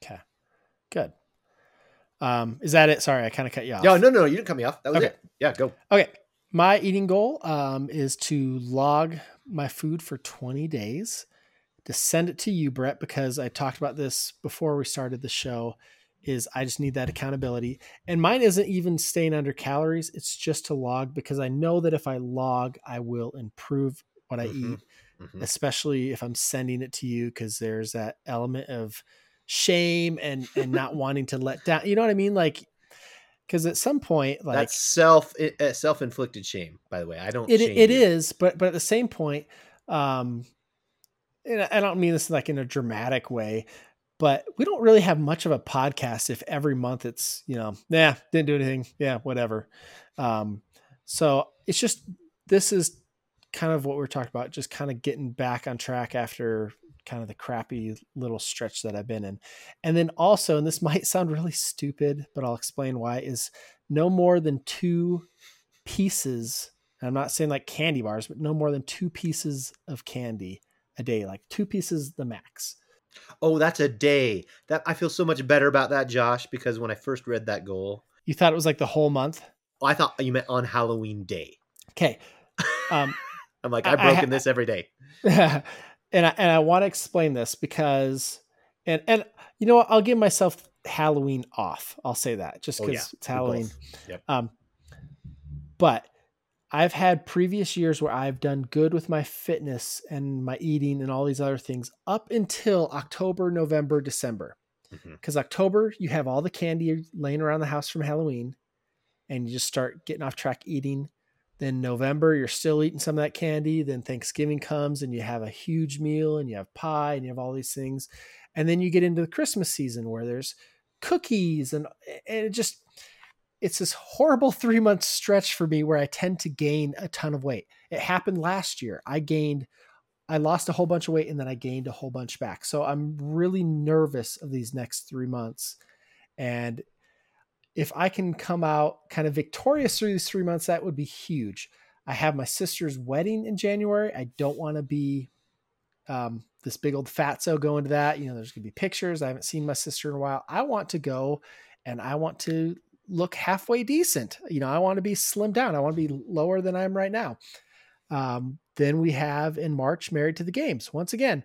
Okay. Good. Is that it? Sorry, I kind of cut you off. No, you didn't cut me off. That was it. Yeah, go. Okay. My eating goal is to log my food for 20 days, to send it to you, Brett, because I talked about this before we started the show, is I just need that accountability. And mine isn't even staying under calories. It's just to log because I know that if I log, I will improve what I eat, especially if I'm sending it to you because there's that element of shame and not wanting to let down, you know what I mean? Like, cause at some point, like that's self-inflicted shame, by the way. I don't, it is, but at the same point, and I don't mean this like in a dramatic way, but we don't really have much of a podcast if every month it's, you know, yeah, didn't do anything. Yeah, whatever. So it's just, this is kind of what we're talking about, just kind of getting back on track after kind of the crappy little stretch that I've been in. And then also, and this might sound really stupid, but I'll explain why, is no more than 2 pieces. And I'm not saying like candy bars, but no more than 2 pieces of candy a day, like 2 pieces, the max. Oh, that's a day. That I feel so much better about that, Josh, because when I first read that goal, you thought it was like the whole month. Oh, I thought you meant on Halloween day. Okay. I'm like, I've broken this every day. And I want to explain this because, and you know what? I'll give myself Halloween off. I'll say that just because it's Halloween. Yep. But I've had previous years where I've done good with my fitness and my eating and all these other things up until October, November, December. Because October, you have all the candy laying around the house from Halloween and you just start getting off track eating. Then November, you're still eating some of that candy. Then Thanksgiving comes and you have a huge meal and you have pie and you have all these things. And then you get into the Christmas season where there's cookies and it just, it's this horrible 3-month stretch for me where I tend to gain a ton of weight. It happened last year. I lost a whole bunch of weight and then I gained a whole bunch back. So I'm really nervous of these next 3 months. And if I can come out kind of victorious through these 3 months, that would be huge. I have my sister's wedding in January. I don't want to be this big old fatso going to that. You know, there's going to be pictures. I haven't seen my sister in a while. I want to go and I want to look halfway decent. You know, I want to be slimmed down. I want to be lower than I am right now. Then we have in March, Married to the Games. Once again,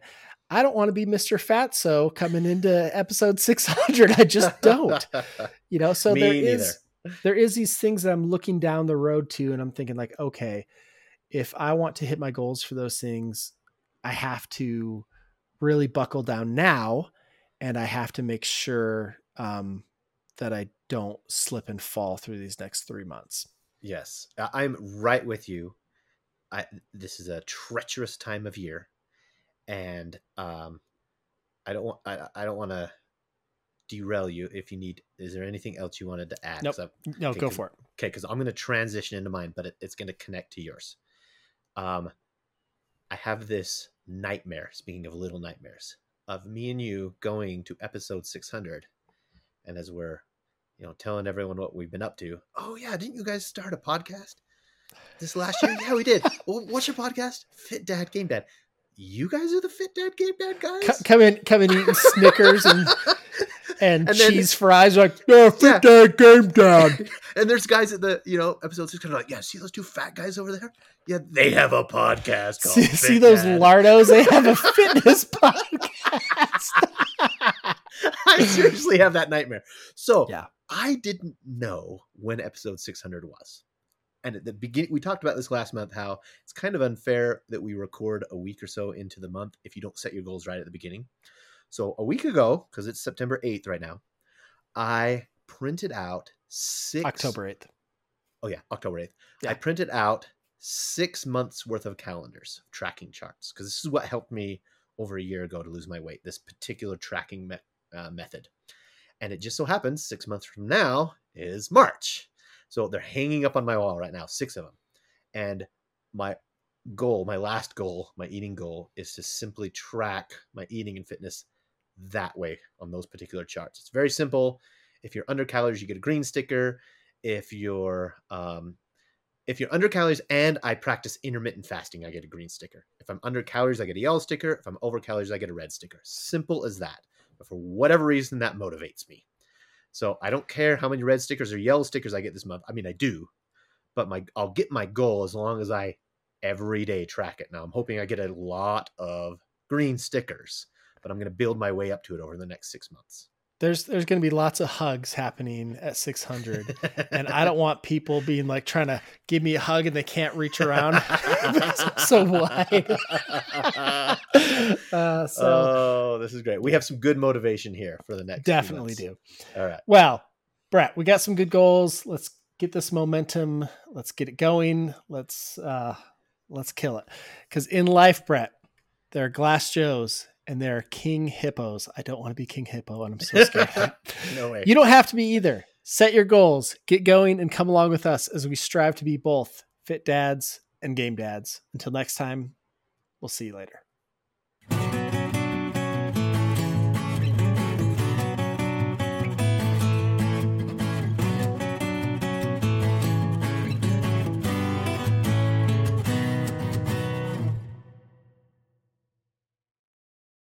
I don't want to be Mr. Fatso coming into episode 600. I just don't, you know, so there is these things that I'm looking down the road to, and I'm thinking like, okay, if I want to hit my goals for those things, I have to really buckle down now. And I have to make sure, that I don't slip and fall through these next 3 months. Yes. I'm right with you. This is a treacherous time of year. And I don't want to derail you. If you need, is there anything else you wanted to add? Nope. No, okay, go for it. Okay, because I'm going to transition into mine, but it's going to connect to yours. I have this nightmare, speaking of little nightmares, of me and you going to episode 600, and as we're, you know, telling everyone what we've been up to. Oh yeah, didn't you guys start a podcast this last year? Yeah, we did. Well, what's your podcast? Fit Dad, Game Dad. You guys are the Fit Dad, Game Dad guys? Come in eating Snickers and cheese fries. Like, yeah, Fit Dad, Game Dad. And there's guys at the, you know, episode 600 like, yeah, see those two fat guys over there? Yeah, they have a podcast called Fit Dad. See those lardos? They have a fitness podcast. I seriously have that nightmare. So yeah. I didn't know when episode 600 was. And at the beginning, we talked about this last month, how it's kind of unfair that we record a week or so into the month if you don't set your goals right at the beginning. So a week ago, because it's September 8th right now, I printed out October 8th. Oh, yeah, October 8th. Yeah. I printed out 6 months worth of calendars, tracking charts, because this is what helped me over a year ago to lose my weight, this particular tracking method. And it just so happens 6 months from now is March. So they're hanging up on my wall right now, 6 of them. And my goal, my last goal, my eating goal, is to simply track my eating and fitness that way on those particular charts. It's very simple. If you're under calories, you get a green sticker. If you're under calories and I practice intermittent fasting, I get a green sticker. If I'm under calories, I get a yellow sticker. If I'm over calories, I get a red sticker. Simple as that. But for whatever reason, that motivates me. So I don't care how many red stickers or yellow stickers I get this month. I mean, I do, but I'll get my goal as long as I every day track it. Now I'm hoping I get a lot of green stickers, but I'm going to build my way up to it over the next 6 months. There's going to be lots of hugs happening at 600. And I don't want people being like trying to give me a hug and they can't reach around. So why? Oh, this is great. We have some good motivation here for the next. Definitely do. All right. Well, Brett, we got some good goals. Let's get this momentum. Let's get it going. Let's kill it. Because in life, Brett, There are glass joes and there are king hippos. I don't want to be king hippo, and I'm so scared. No way. You don't have to be either. Set your goals, get going, and come along with us as we strive to be both fit dads and game dads. Until next time, we'll see you later.